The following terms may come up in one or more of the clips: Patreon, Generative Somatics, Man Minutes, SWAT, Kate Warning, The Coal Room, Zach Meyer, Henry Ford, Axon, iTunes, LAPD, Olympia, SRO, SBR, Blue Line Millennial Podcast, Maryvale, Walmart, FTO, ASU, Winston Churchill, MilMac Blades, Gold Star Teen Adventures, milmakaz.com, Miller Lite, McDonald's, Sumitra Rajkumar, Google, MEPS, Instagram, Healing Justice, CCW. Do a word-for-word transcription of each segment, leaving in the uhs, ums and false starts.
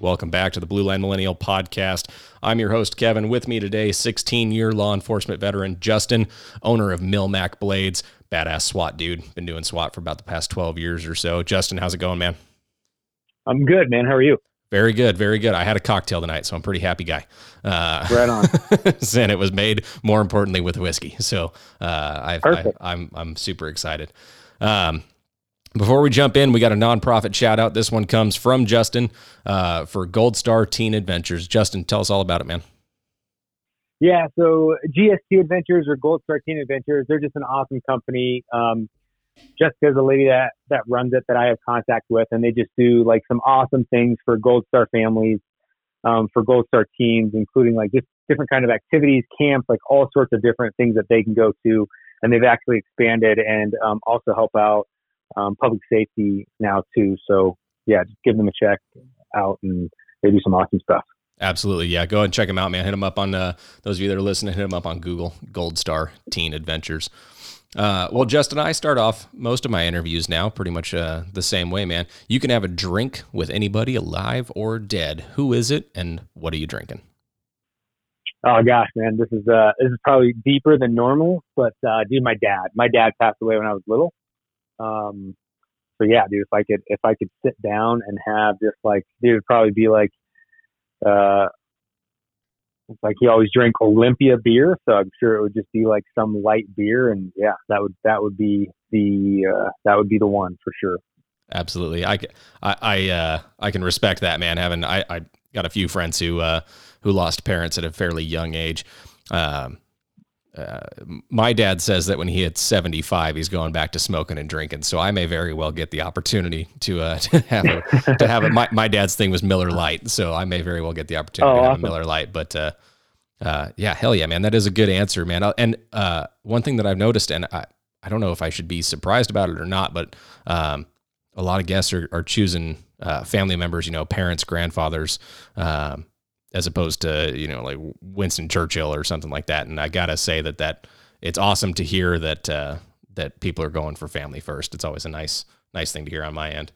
Welcome back to the Blue Line Millennial Podcast. I'm your host, Kevin. With me today, sixteen-year law enforcement veteran Justin, owner of MilMac Blades. Badass SWAT dude. Been doing SWAT for about the past twelve years or so. Justin, how's it going, man? I'm good, man. How are you? Very good. Very good. I had a cocktail tonight, so I'm a pretty happy guy. Uh, right on. And it was made, more importantly, with whiskey. So uh, I've, I, I'm I'm super excited. Um, before we jump in, we got a nonprofit shout out. This one comes from Justin uh, for Gold Star Teen Adventures. Justin, tell us all about it, man. Yeah. So G S T Adventures or Gold Star Teen Adventures, they're just an awesome company. Um, Jessica's a lady that, that runs it that I have contact with, and they just do like some awesome things for Gold Star families, um, for Gold Star teens, including like just different kind of activities, camps, like all sorts of different things that they can go to. And they've actually expanded and um, also help out um, public safety now too. So yeah, just give them a check out and they do some awesome stuff. Absolutely. Yeah. Go ahead and check them out, man. Hit them up on uh, those of you that are listening, hit them up on Google, Gold Star Teen Adventures. Uh, well, Justin, I start off most of my interviews now pretty much uh, the same way, man. You can have a drink with anybody alive or dead. Who is it and what are you drinking? Oh, gosh, man. This is uh, this is probably deeper than normal, but uh, dude, my dad. My dad passed away when I was little. Um, so, yeah, dude, if I could if I could sit down and have just like, dude, it would probably be like, uh, it's like he always drank Olympia beer, so I'm sure it would just be like some light beer, and yeah, that would that would be the uh, that would be the one for sure. Absolutely, I I I, uh, I can respect that, man. Having I, I got a few friends who uh, who lost parents at a fairly young age. Um, uh, my dad says that when he hits seventy-five, he's going back to smoking and drinking. So I may very well get the opportunity to uh, to have a, to have a, my my dad's thing was Miller Lite, so I may very well get the opportunity oh, to have awesome. a Miller Lite, but. Uh, Uh, yeah, hell yeah, man. That is a good answer, man. And, uh, one thing that I've noticed, and I, I don't know if I should be surprised about it or not, but, um, a lot of guests are, are choosing, uh, family members, you know, parents, grandfathers, um, as opposed to, you know, like Winston Churchill or something like that. And I gotta say that, that it's awesome to hear that, uh, that people are going for family first. It's always a nice, nice thing to hear on my end.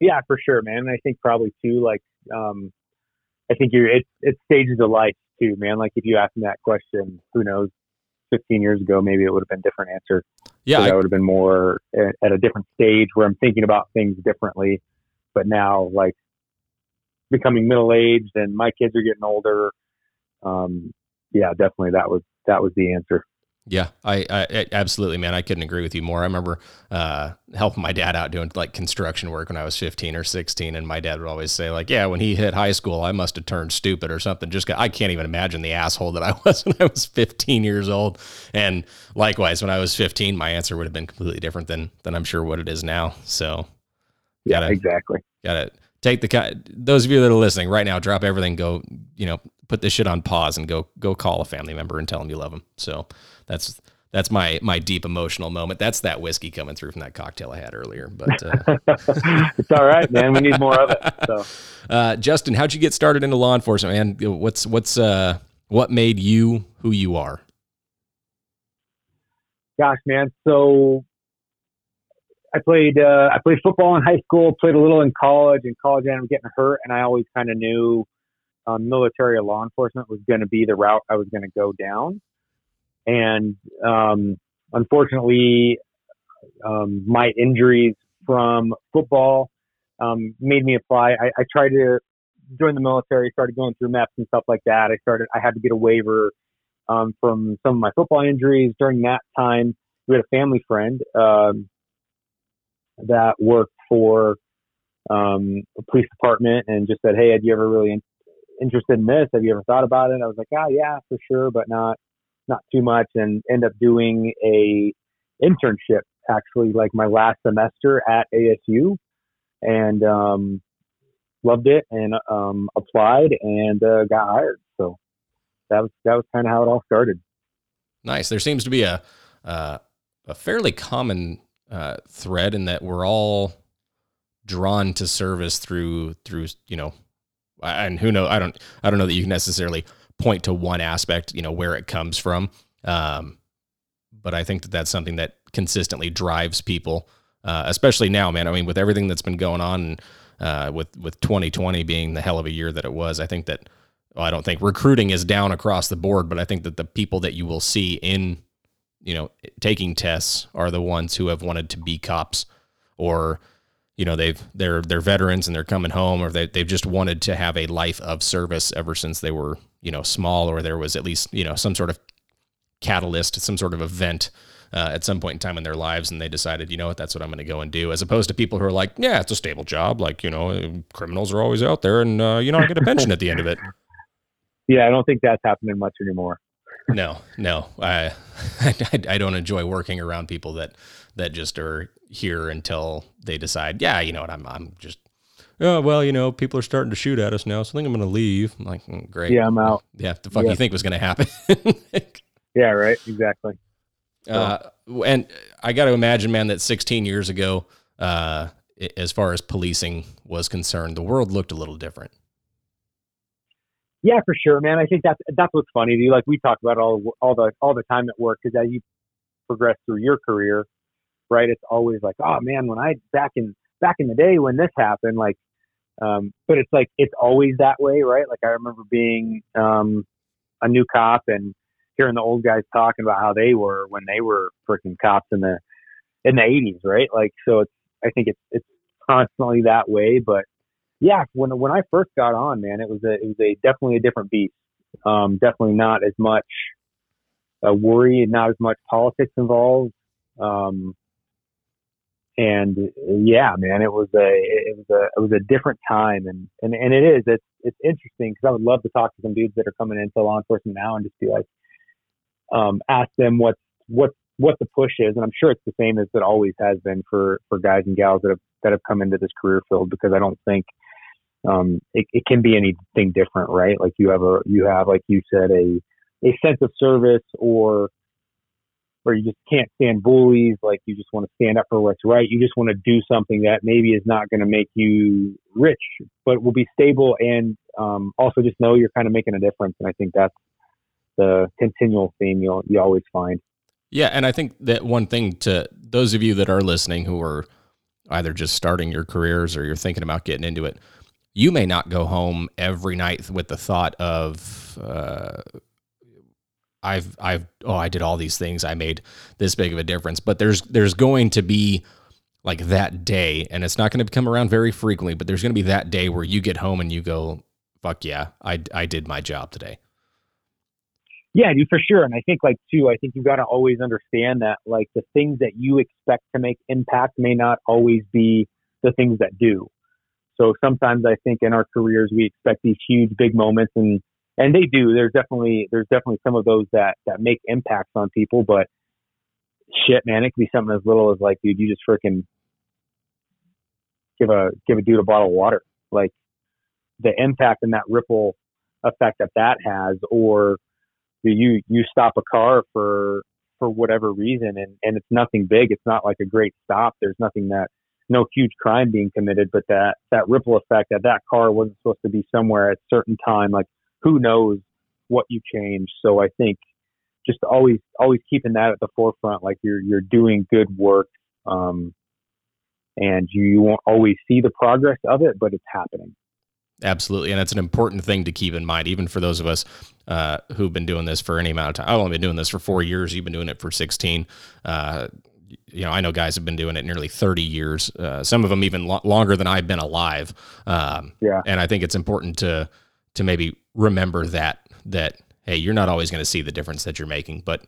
Yeah, for sure, man. And I think probably too, like, um, I think you're, it, it stages of life. Too, man. Like if you asked me that question, who knows, fifteen years ago, maybe it would have been a different answer. Yeah. I would have been more at a different stage where I'm thinking about things differently. But now like becoming middle-aged and my kids are getting older. Um, yeah, definitely. That was, that was the answer. Yeah, I, I absolutely, man. I couldn't agree with you more. I remember uh, helping my dad out doing like construction work when I was fifteen or sixteen. And my dad would always say like, yeah, when he hit high school, I must've turned stupid or something. Just got, I can't even imagine the asshole that I was when I was fifteen years old. And likewise, when I was fifteen, my answer would have been completely different than, than I'm sure what it is now. So yeah, gotta, exactly. Gotta take the, those of you that are listening right now, drop everything, go, you know, put this shit on pause and go, go call a family member and tell them you love them. So That's that's my my deep emotional moment. That's that whiskey coming through from that cocktail I had earlier. But uh. It's all right, man. We need more of it. So, uh, Justin, how'd you get started into law enforcement, man? What's what's uh, what made you who you are? Gosh, man. So I played uh, I played football in high school. Played a little in college. In college, I ended up getting hurt, and I always kind of knew um, military or law enforcement was going to be the route I was going to go down. And, um, unfortunately, um, my injuries from football, um, made me apply. I, I tried to join the military, started going through M E P S and stuff like that. I started, I had to get a waiver, um, from some of my football injuries. During that time, we had a family friend, um, that worked for, um, a police department and just said, hey, have you ever really in- interested in this? Have you ever thought about it? I was like, ah, oh, yeah, for sure. But not. not too much, and end up doing a internship actually like my last semester at A S U, and um, loved it and um, applied and uh, got hired. So that was, that was kind of how it all started. Nice. There seems to be a, uh, a fairly common uh, thread in that we're all drawn to service through, through, you know, and who knows, I don't, I don't know that you can necessarily point to one aspect, you know, where it comes from. Um, but I think that that's something that consistently drives people, uh, especially now, man. I mean, with everything that's been going on, uh, with, with twenty twenty being the hell of a year that it was. I think that, well, I don't think recruiting is down across the board, but I think that the people that you will see in, you know, taking tests are the ones who have wanted to be cops, or, you know, they've, they're, they're veterans and they're coming home, or they, they've just wanted to have a life of service ever since they were, you know, small, or there was at least, you know, some sort of catalyst, some sort of event uh, at some point in time in their lives. And they decided, you know what, that's what I'm going to go and do, as opposed to people who are like, yeah, it's a stable job. Like, you know, criminals are always out there, and, uh, you know, I get a pension at the end of it. Yeah. I don't think that's happening much anymore. No, no. I, I, I don't enjoy working around people that, that just are here until they decide, yeah, you know what, I'm, I'm just, oh, well, you know, people are starting to shoot at us now, so I think I'm going to leave. I'm like, mm, great. Yeah, I'm out. Yeah. The fuck yeah. You think was going to happen? Yeah, right. Exactly. Uh, and I got to imagine, man, that sixteen years ago, uh, as far as policing was concerned, the world looked a little different. Yeah, for sure, man. I think that's, that's what's funny. Dude. Like, we talk about all, all the, all the time at work, because as you progress through your career, right, it's always like, oh man, when I back in, back in the day when this happened, like, um, but it's like, it's always that way. Right. Like, I remember being, um, a new cop and hearing the old guys talking about how they were when they were freaking cops in the, in the eighties. Right. Like, so it's, I think it's, it's constantly that way, but yeah, when when I first got on, man, it was a it was a definitely a different beast. Um, definitely not as much uh, worry, and not as much politics involved. Um, and yeah, man, it was a it was a it was a different time, and and, and it is it's it's interesting, because I would love to talk to some dudes that are coming into law enforcement now and just be like, um, ask them what what what the push is, and I'm sure it's the same as it always has been for for guys and gals that have that have come into this career field, because I don't think. Um, it, it can be anything different, right? Like you have a, you have, like you said, a, a sense of service, or, or you just can't stand bullies. Like, you just want to stand up for what's right. You just want to do something that maybe is not going to make you rich, but will be stable. And, um, also just know you're kind of making a difference. And I think that's the continual theme you'll, you always find. Yeah. And I think that one thing to those of you that are listening, who are either just starting your careers or you're thinking about getting into it, you may not go home every night with the thought of, uh, I've, I've, oh, I did all these things. I made this big of a difference, but there's, there's going to be like that day, and it's not going to come around very frequently, but there's going to be that day where you get home and you go, fuck yeah, I, I did my job today. Yeah, dude, for sure. And I think like too, I think you've got to always understand that like the things that you expect to make impact may not always be the things that do. So sometimes I think in our careers, we expect these huge, big moments, and, and they do. There's definitely, there's definitely some of those that, that make impacts on people, but shit, man, it could be something as little as like, dude, you just freaking give a, give a dude a bottle of water, like the impact and that ripple effect that that has, or do you, you stop a car for, for whatever reason. And, and it's nothing big. It's not like a great stop. There's nothing that, no huge crime being committed, but that, that ripple effect that that car wasn't supposed to be somewhere at a certain time, like who knows what you change. So I think just always, always keeping that at the forefront, like you're, you're doing good work. Um, and you won't always see the progress of it, but it's happening. Absolutely. And it's an important thing to keep in mind, even for those of us uh, who've been doing this for any amount of time. I've only been doing this for four years. You've been doing it for sixteen. Uh, You know, I know guys have been doing it nearly thirty years. Uh, some of them even lo- longer than I've been alive. Um, yeah. And I think it's important to to maybe remember that that hey, you're not always going to see the difference that you're making, but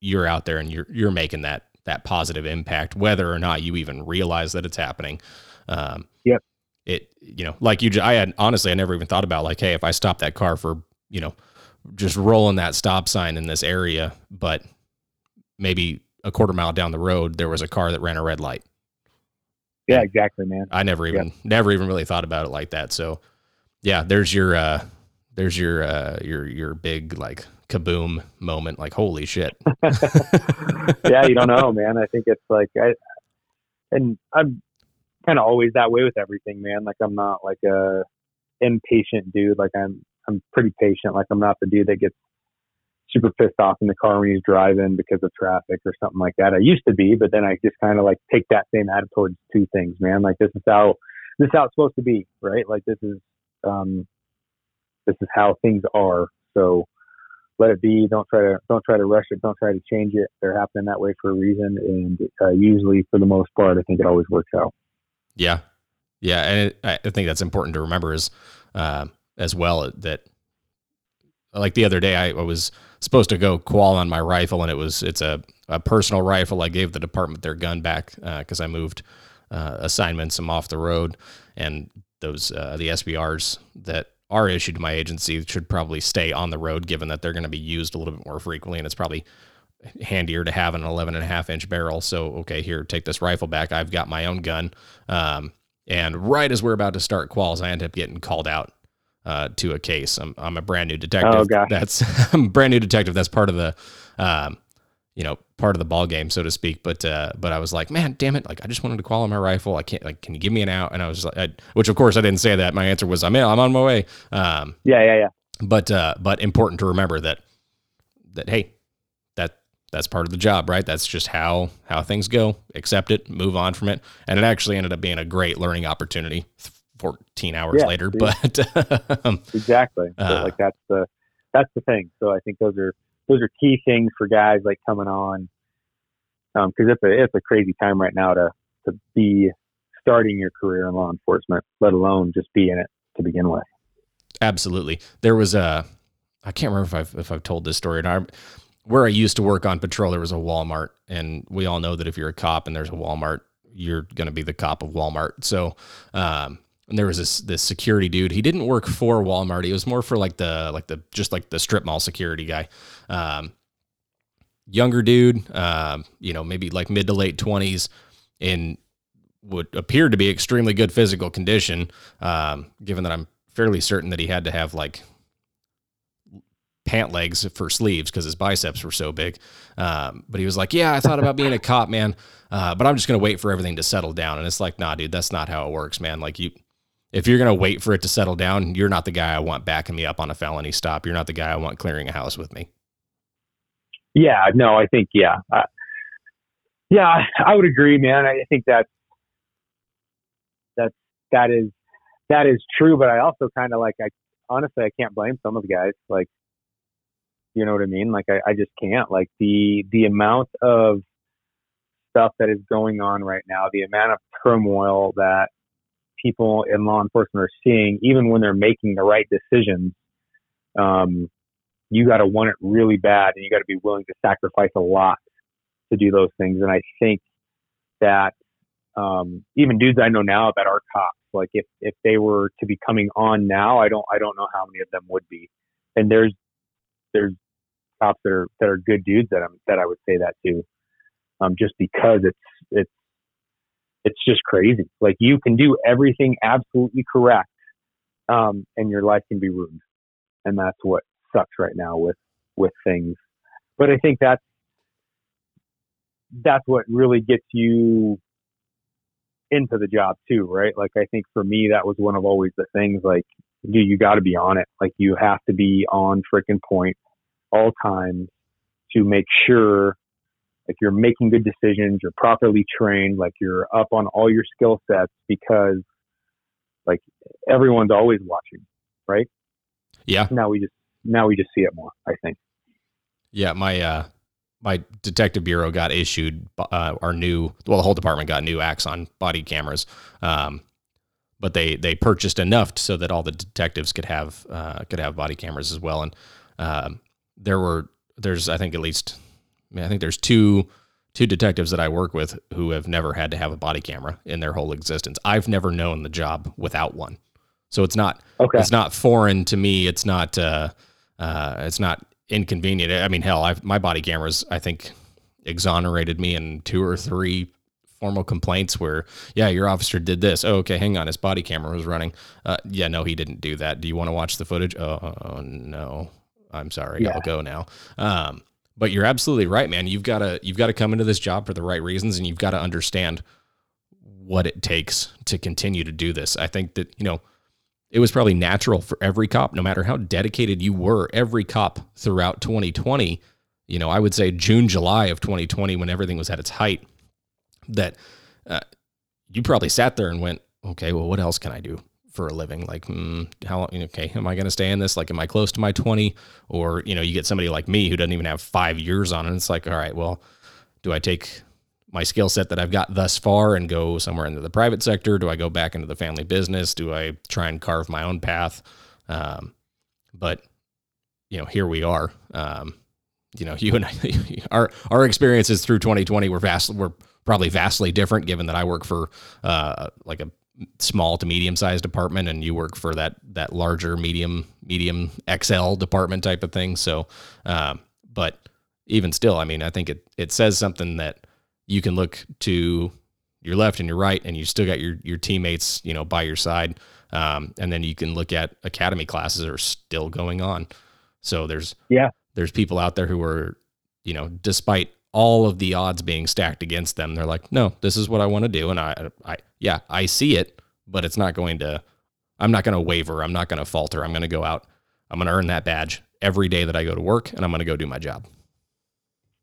you're out there and you're you're making that that positive impact, whether or not you even realize that it's happening. Um, yep. It you know, like you, I had honestly, I never even thought about like, hey, if I stop that car for you know, just rolling that stop sign in this area, but maybe a quarter mile down the road, there was a car that ran a red light. Yeah, exactly, man. I never even, yeah. never even really thought about it like that. So yeah, there's your, uh, there's your, uh, your, your big like kaboom moment. Like, holy shit. Yeah. You don't know, man. I think it's like, I, and I'm kind of always that way with everything, man. Like I'm not like a impatient dude. Like I'm, I'm pretty patient. Like I'm not the dude that gets super pissed off in the car when he's driving because of traffic or something like that. I used to be, but then I just kind of like take that same attitude towards two things, man. Like this is how this is how it's supposed to be, right? Like this is, um, this is how things are. So let it be. Don't try to, don't try to rush it. Don't try to change it. They're happening that way for a reason. And uh, usually for the most part, I think it always works out. Yeah. Yeah. And it, I think that's important to remember is, um, uh, as well, that like the other day I, I was supposed to go qual on my rifle, and it was, it's a, a personal rifle. I gave the department their gun back, uh, cause I moved, uh, assignments some off the road, and those, uh, the S B Rs that are issued to my agency should probably stay on the road, given that they're going to be used a little bit more frequently. And it's probably handier to have an eleven and a half inch barrel. So, okay, here, take this rifle back. I've got my own gun. Um, and right as we're about to start quals, I end up getting called out, uh, to a case. I'm, I'm a brand new detective. Oh, gosh. That's I'm a brand new detective. That's part of the, um, you know, part of the ball game, so to speak. But, uh, but I was like, man, damn it. Like, I just wanted to qual on my rifle. I can't, like, can you give me an out? And I was like, I, which of course I didn't say that. My answer was I'm in, I'm on my way. Um, yeah, yeah, yeah. But, uh, but important to remember that, that, hey, that that's part of the job, right? That's just how, how things go. Accept it, move on from it. And it actually ended up being a great learning opportunity fourteen hours yeah, later, see? But, um, exactly. So, uh, like that's the, that's the thing. So I think those are, those are key things for guys like coming on. Um, cause it's a, it's a crazy time right now to, to be starting your career in law enforcement, let alone just be in it to begin with. Absolutely. There was a, I can't remember if I've, if I've told this story, and I, where I used to work on patrol, there was a Walmart, and we all know that if you're a cop and there's a Walmart, you're going to be the cop of Walmart. So, um, and there was this, this security dude. He didn't work for Walmart. He was more for like the, like the, just like the strip mall security guy. Um, younger dude, um, you know, maybe like mid to late twenties, in what appeared to be extremely good physical condition. Um, given that I'm fairly certain that he had to have like pant legs for sleeves because his biceps were so big. Um, but he was like, yeah, I thought about being a cop, man. Uh, but I'm just going to wait for everything to settle down. And it's like, nah, dude, that's not how it works, man. Like you, if you're going to wait for it to settle down, you're not the guy I want backing me up on a felony stop. You're not the guy I want clearing a house with me. Yeah, no, I think, yeah. Uh, yeah, I would agree, man. I think that, that, that is, that is true. But I also kind of like, I honestly, I can't blame some of the guys. Like, you know what I mean? Like, I, I just can't. Like the, the amount of stuff that is going on right now, the amount of turmoil that people in law enforcement are seeing, even when they're making the right decisions, um, you got to want it really bad, and you got to be willing to sacrifice a lot to do those things. And I think that, um, even dudes I know now that are cops, like if, if they were to be coming on now, I don't, I don't know how many of them would be. And there's, there's cops that are, that are good dudes that I'm, that I would say that to, um, just because it's, it's, it's just crazy. Like you can do everything absolutely correct, um, and your life can be ruined. And that's what sucks right now with, with things. But I think that's, that's what really gets you into the job too, right? Like, I think for me, that was one of always the things, like, dude, you got to be on it. Like you have to be on freaking point all times to make sure like you're making good decisions, you're properly trained, like you're up on all your skill sets, because like everyone's always watching, right? Yeah. Now we just, now we just see it more, I think. Yeah. My, uh, my detective bureau got issued, uh, our new, well, the whole department got new Axon body cameras. Um, but they, they purchased enough so that all the detectives could have, uh, could have body cameras as well. And, um, there were, there's, I think at least, I mean, I think there's two two detectives that I work with who have never had to have a body camera in their whole existence. I've never known the job without one, so it's not okay. It's not foreign to me. It's not uh, uh, it's not inconvenient. I mean, hell, I've, my body cameras I think exonerated me in two or three formal complaints where, yeah, your officer did this. Oh, okay, hang on, his body camera was running. Uh, yeah, no, he didn't do that. Do you want to watch the footage? Oh, oh no, I'm sorry, yeah. I'll go now. Um, But you're absolutely right, man. You've got to, you've got to come into this job for the right reasons, and you've got to understand what it takes to continue to do this. I think that, you know, it was probably natural for every cop, no matter how dedicated you were, every cop throughout twenty twenty, you know, I would say June, July of twenty twenty, when everything was at its height, that uh, you probably sat there and went, okay, well, what else can I do for a living? Like, hmm, how long, okay, am I going to stay in this? Like, am I close to my twenty? Or, you know, you get somebody like me who doesn't even have five years on it. It's like, all right, well, do I take my skill set that I've got thus far and go somewhere into the private sector? Do I go back into the family business? Do I try and carve my own path? Um, but you know, here we are, um, you know, you and I, our, our experiences through twenty twenty were vastly, were probably vastly different, given that I work for, uh, like a small to medium sized department and you work for that, that larger medium, medium X L department type of thing. So, um, but even still, I mean, I think it, it says something that you can look to your left and your right and you still got your, your teammates, you know, by your side. Um, and then you can look at academy classes that are still going on. So there's, yeah, there's people out there who are, you know, despite all of the odds being stacked against them, they're like, no, this is what I want to do. And I, I, yeah, I see it, but it's not going to, I'm not going to waver. I'm not going to falter. I'm going to go out. I'm going to earn that badge every day that I go to work and I'm going to go do my job.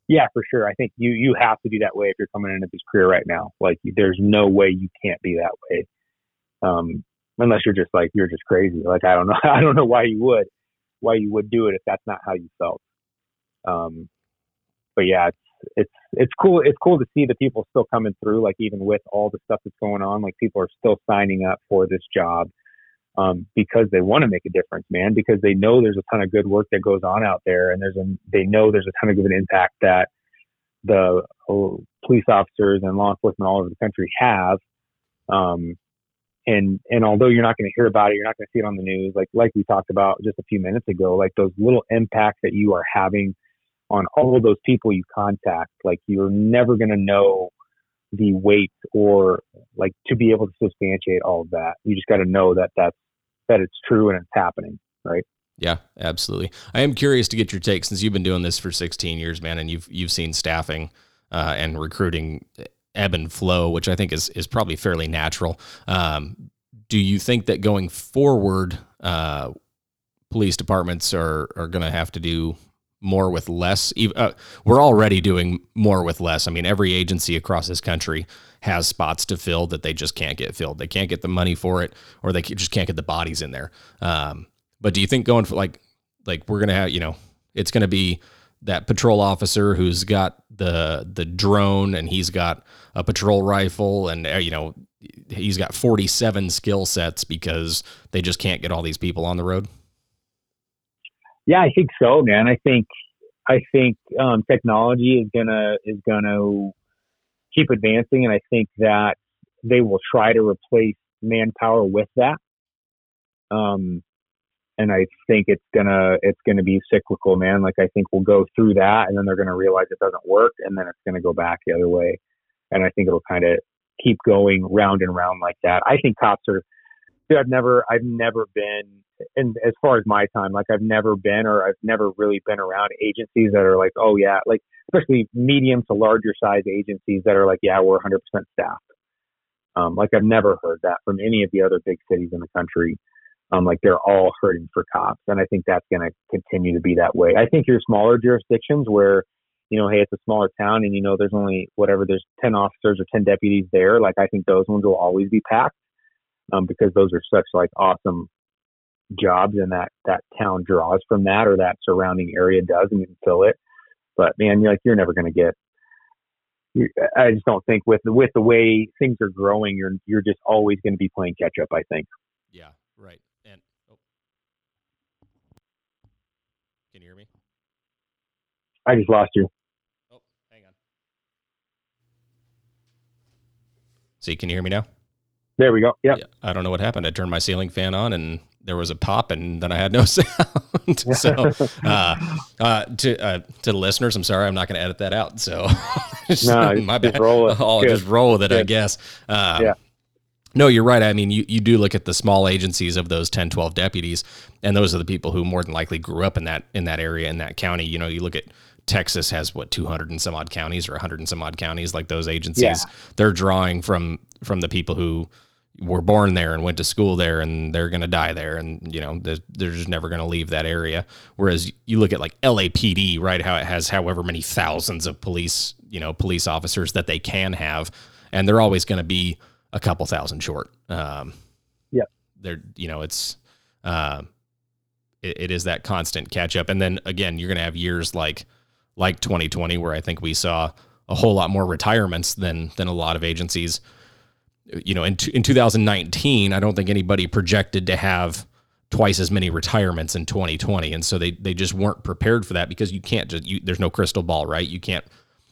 Yeah, for sure. I think you, you have to be that way if you're coming into this career right now. Like there's no way you can't be that way. Um, unless you're just like, you're just crazy. Like, I don't know. I don't know why you would. why you would do it if that's not how you felt. Um, but yeah, it's, it's, it's cool. It's cool to see the people still coming through, like even with all the stuff that's going on, like people are still signing up for this job um, because they want to make a difference, man, because they know there's a ton of good work that goes on out there. And there's, a, they know there's a ton of good impact that the oh, police officers and law enforcement all over the country have. Um, And, and although you're not going to hear about it, you're not going to see it on the news. Like, like we talked about just a few minutes ago, like those little impacts that you are having on all of those people you contact, like you're never going to know the weight or like to be able to substantiate all of that. You just got to know that that's, that it's true and it's happening. Right. Yeah, absolutely. I am curious to get your take since you've been doing this for sixteen years, man, and you've, you've seen staffing uh, and recruiting ebb and flow, which I think is, is probably fairly natural. Um, do you think that going forward, uh, police departments are, are going to have to do more with less? Uh, we're already doing more with less. I mean, every agency across this country has spots to fill that they just can't get filled. They can't get the money for it, or they just can't get the bodies in there. Um, but do you think going for like, like we're going to have, you know, it's going to be that patrol officer who's got the, the drone and he's got a patrol rifle and, you know, he's got forty-seven skill sets because they just can't get all these people on the road. Yeah, I think so, man. I think, I think, um, technology is gonna, is gonna keep advancing. And I think that they will try to replace manpower with that. Um, And I think it's gonna it's gonna be cyclical, man. Like I think we'll go through that, and then they're gonna realize it doesn't work, and then it's gonna go back the other way. And I think it'll kind of keep going round and round like that. I think cops are. Dude, I've never I've never been, and as far as my time, like I've never been, or I've never really been around agencies that are like, oh yeah, like especially medium to larger size agencies that are like, yeah, we're one hundred percent staffed. Um, like I've never heard that from any of the other big cities in the country. Um, like they're all hurting for cops. And I think that's going to continue to be that way. I think your smaller jurisdictions where, you know, hey, it's a smaller town and, you know, there's only whatever, there's ten officers or ten deputies there. Like, I think those ones will always be packed um, because those are such like awesome jobs. And that, that town draws from that, or that surrounding area does, and you can fill it. But man, you're like, you're never going to get, I just don't think with, with the way things are growing, you're, you're just always going to be playing catch up, I think. Yeah. Right. And oh. Can you hear me? I just lost you. Oh, hang on. See, can you hear me now? There we go. Yep. Yeah. I don't know what happened. I turned my ceiling fan on and there was a pop and then I had no sound. so, uh, uh, to, uh, to the listeners, I'm sorry, I'm not going to edit that out. So just, no, my bad. Just roll it. I'll Good. just roll with it, Good. I guess. Uh, yeah. No, you're right. I mean, you, you do look at the small agencies of those ten, twelve deputies, and those are the people who more than likely grew up in that, in that area, in that county. You know, you look at Texas has what, two hundred and some odd counties, or one hundred and some odd counties, like those agencies, yeah. They're drawing from, from the people who were born there and went to school there, and they're going to die there. And, you know, they're, they're just never going to leave that area. Whereas you look at like L A P D, right? How it has however many thousands of police, you know, police officers that they can have, and they're always going to be a couple thousand short. Um, yeah, they're, you know, it's, uh, it, it is that constant catch up. And then again, you're going to have years like, like twenty twenty, where I think we saw a whole lot more retirements than, than a lot of agencies, you know, in, t- in two thousand nineteen, I don't think anybody projected to have twice as many retirements in twenty twenty. And so they, they just weren't prepared for that, because you can't just, you, there's no crystal ball, right? You can't,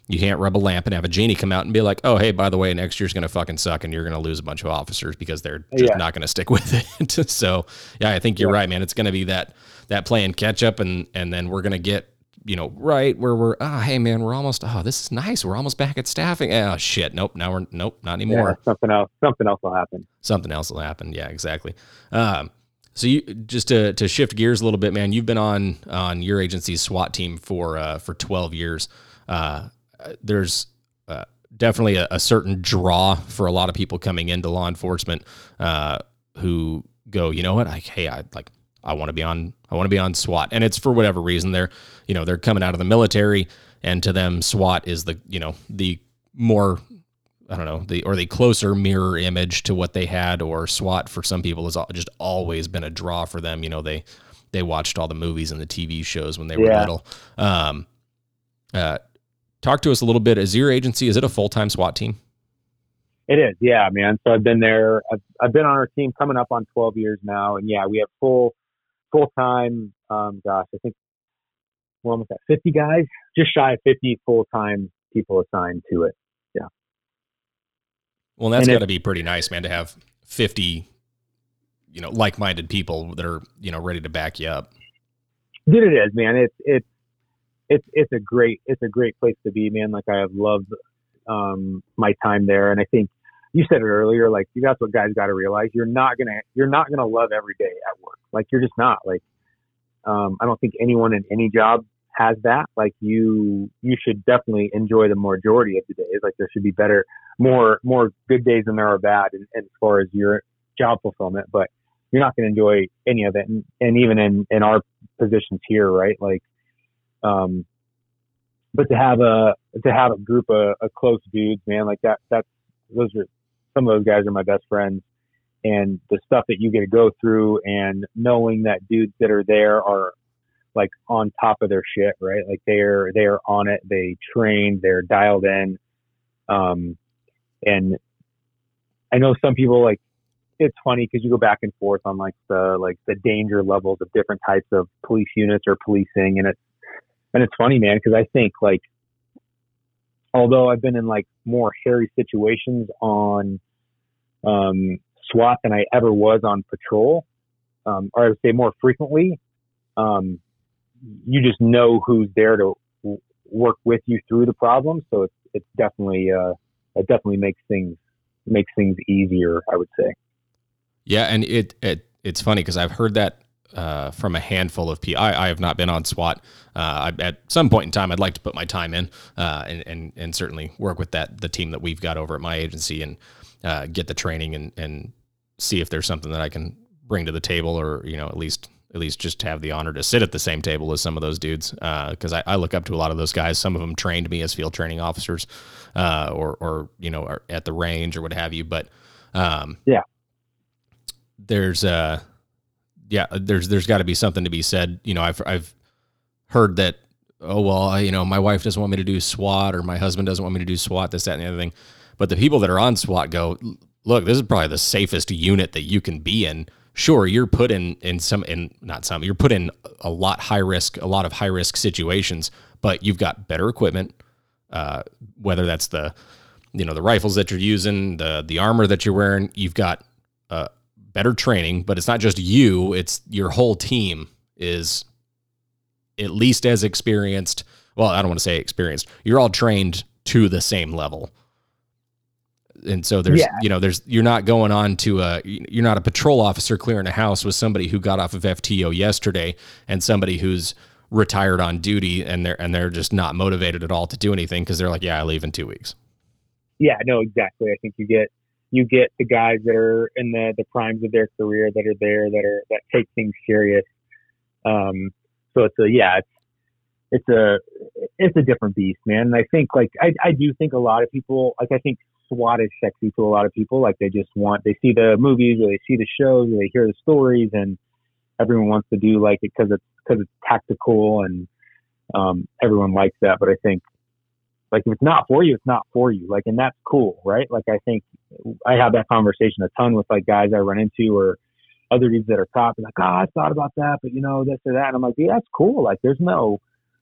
you can't rub a lamp and have a genie come out and be like, oh, hey, by the way, next year's going to fucking suck and you're going to lose a bunch of officers because they're just yeah. not going to stick with it. So yeah, I think you're yeah. right, man. It's going to be that, that play and catch up. And, and then we're going to get, you know, right where we're, oh, hey man, we're almost, oh, this is nice. We're almost back at staffing. Oh shit. Nope. Now we're, nope, not anymore. Yeah, something else, something else will happen. Something else will happen. Yeah, exactly. Um, So you just to, to shift gears a little bit, man, you've been on, on your agency's SWAT team for, uh, for twelve years. Uh, there's, uh, definitely a, a certain draw for a lot of people coming into law enforcement, uh, who go, you know what, like, hey, I like, I want to be on, I want to be on SWAT. And it's for whatever reason they're, you know, they're coming out of the military, and to them, SWAT is the, you know, the more, I don't know, the, or the closer mirror image to what they had, or SWAT for some people has just always been a draw for them. You know, they, they watched all the movies and the T V shows when they were yeah. little. Um, uh, talk to us a little bit. Is your agency, is it a full-time SWAT team? It is. Yeah, man. So I've been there, I've, I've been on our team coming up on twelve years now. And yeah, we have full, full-time, um, gosh, I think we're almost at fifty guys, just shy of fifty full-time people assigned to it. Yeah. Well, that's got to be pretty nice, man, to have fifty, you know, like-minded people that are, you know, ready to back you up. Dude, it is, man. It's, it's, it's, it's a great, it's a great place to be, man. Like, I have loved um, my time there. And I think you said it earlier, like, that's what guys got to realize. You're not going to, you're not going to love every day at work. Like, you're just not like, um, I don't think anyone in any job has that. Like, you, you should definitely enjoy the majority of the days. Like, there should be better, more, more good days than there are bad, and, and as far as your job fulfillment, but you're not going to enjoy any of it. And, and even in, in our positions here, right? Like, um, but to have a, to have a group of, of close dudes, man, like that, that's, those are, some of those guys are my best friends, and the stuff that you get to go through, and knowing that dudes that are there are, like, on top of their shit, right? Like, they're, they're on it. They train, they're dialed in. Um, and I know some people, like, it's funny, 'cause you go back and forth on like the, like the danger levels of different types of police units or policing. And it's, and it's funny, man, 'cause I think, like, although I've been in like more hairy situations on, um, SWAT than I ever was on patrol, um, or I would say more frequently, um, you just know who's there to w- work with you through the problem. So it's, it's definitely, uh, it definitely makes things, makes things easier, I would say. Yeah. And it, it, it's funny, 'cause I've heard that, uh, from a handful of P I, I, I have not been on SWAT. Uh, I, at some point in time, I'd like to put my time in, uh, and, and, and certainly work with that, the team that we've got over at my agency, and, uh, get the training and, and see if there's something that I can bring to the table, or, you know, at least, at least just have the honor to sit at the same table as some of those dudes. Uh, 'cause I, I look up to a lot of those guys. Some of them trained me as field training officers, uh, or, or, you know, are at the range or what have you. But, um, yeah, there's, uh, yeah, there's, there's gotta be something to be said. You know, I've, I've heard that, oh, well, I, you know, my wife doesn't want me to do SWAT, or my husband doesn't want me to do SWAT, this, that, and the other thing. But the people that are on SWAT go, look, this is probably the safest unit that you can be in. Sure, you're put in, in some, in not some, you're put in a lot high risk, a lot of high risk situations, but you've got better equipment, uh, whether that's the, you know, the rifles that you're using, the, the armor that you're wearing, you've got, uh, better training, but it's not just you, it's your whole team is at least as experienced. Well, I don't want to say experienced. You're all trained to the same level. And so there's, yeah. you know, there's, you're not going on to a, you're not a patrol officer clearing a house with somebody who got off of F T O yesterday and somebody who's retired on duty, and they're, and they're just not motivated at all to do anything. 'Cause they're like, yeah, I leave in two weeks. Yeah, no, exactly. I think you get, you get the guys that are in the, the primes of their career that are there, that are, that take things serious. Um, so it's a, yeah, it's, it's a, it's a different beast, man. And I think, like, I, I do think a lot of people, like, I think SWAT is sexy to a lot of people. Like they just want, they see the movies or they see the shows or they hear the stories, and everyone wants to do like it because it's, because it's tactical, and um, everyone likes that. But I think like, if it's not for you, it's not for you. Like, and that's cool. Right. Like, I think I have that conversation a ton with like guys I run into or other dudes that are cops, like, oh, I thought about that, but you know, this or that. And I'm like, yeah, that's cool. Like there's no,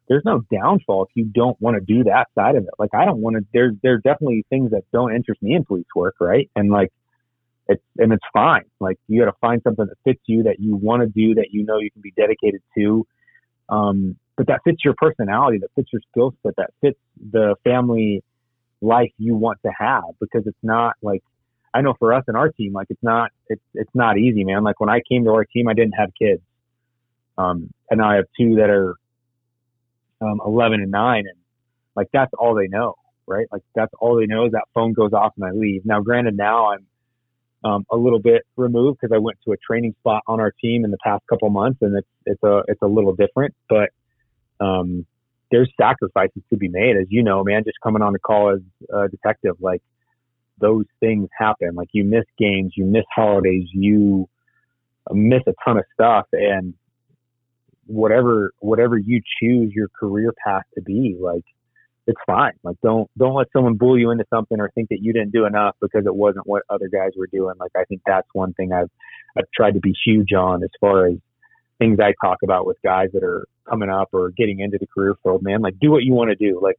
there's no downfall if you don't want to do that side of it. Like I don't want to, there's, there's definitely things that don't interest me in police work. Right. And like, it's, and it's fine. Like you got to find something that fits you, that you want to do, that, you know, you can be dedicated to, um, but that fits your personality, that fits your skill set, that fits the family life you want to have. Because it's not like, I know for us and our team, like it's not, it's, it's not easy, man. Like when I came to our team, I didn't have kids. Um, and now I have two that are, um, eleven and nine. And like, that's all they know, right? Like that's all they know is that phone goes off and I leave. Now, granted, now I'm, um, a little bit removed because I went to a training spot on our team in the past couple months, and it's, it's a, it's a little different, but, um, there's sacrifices to be made, as you know, man, just coming on the call as a detective, like those things happen. Like you miss games, you miss holidays, you miss a ton of stuff, and whatever, whatever you choose your career path to be, like, it's fine. Like, don't, don't let someone bull you into something or think that you didn't do enough because it wasn't what other guys were doing. Like, I think that's one thing I've, I've tried to be huge on as far as things I talk about with guys that are coming up or getting into the career field, man. Like, do what you want to do. Like,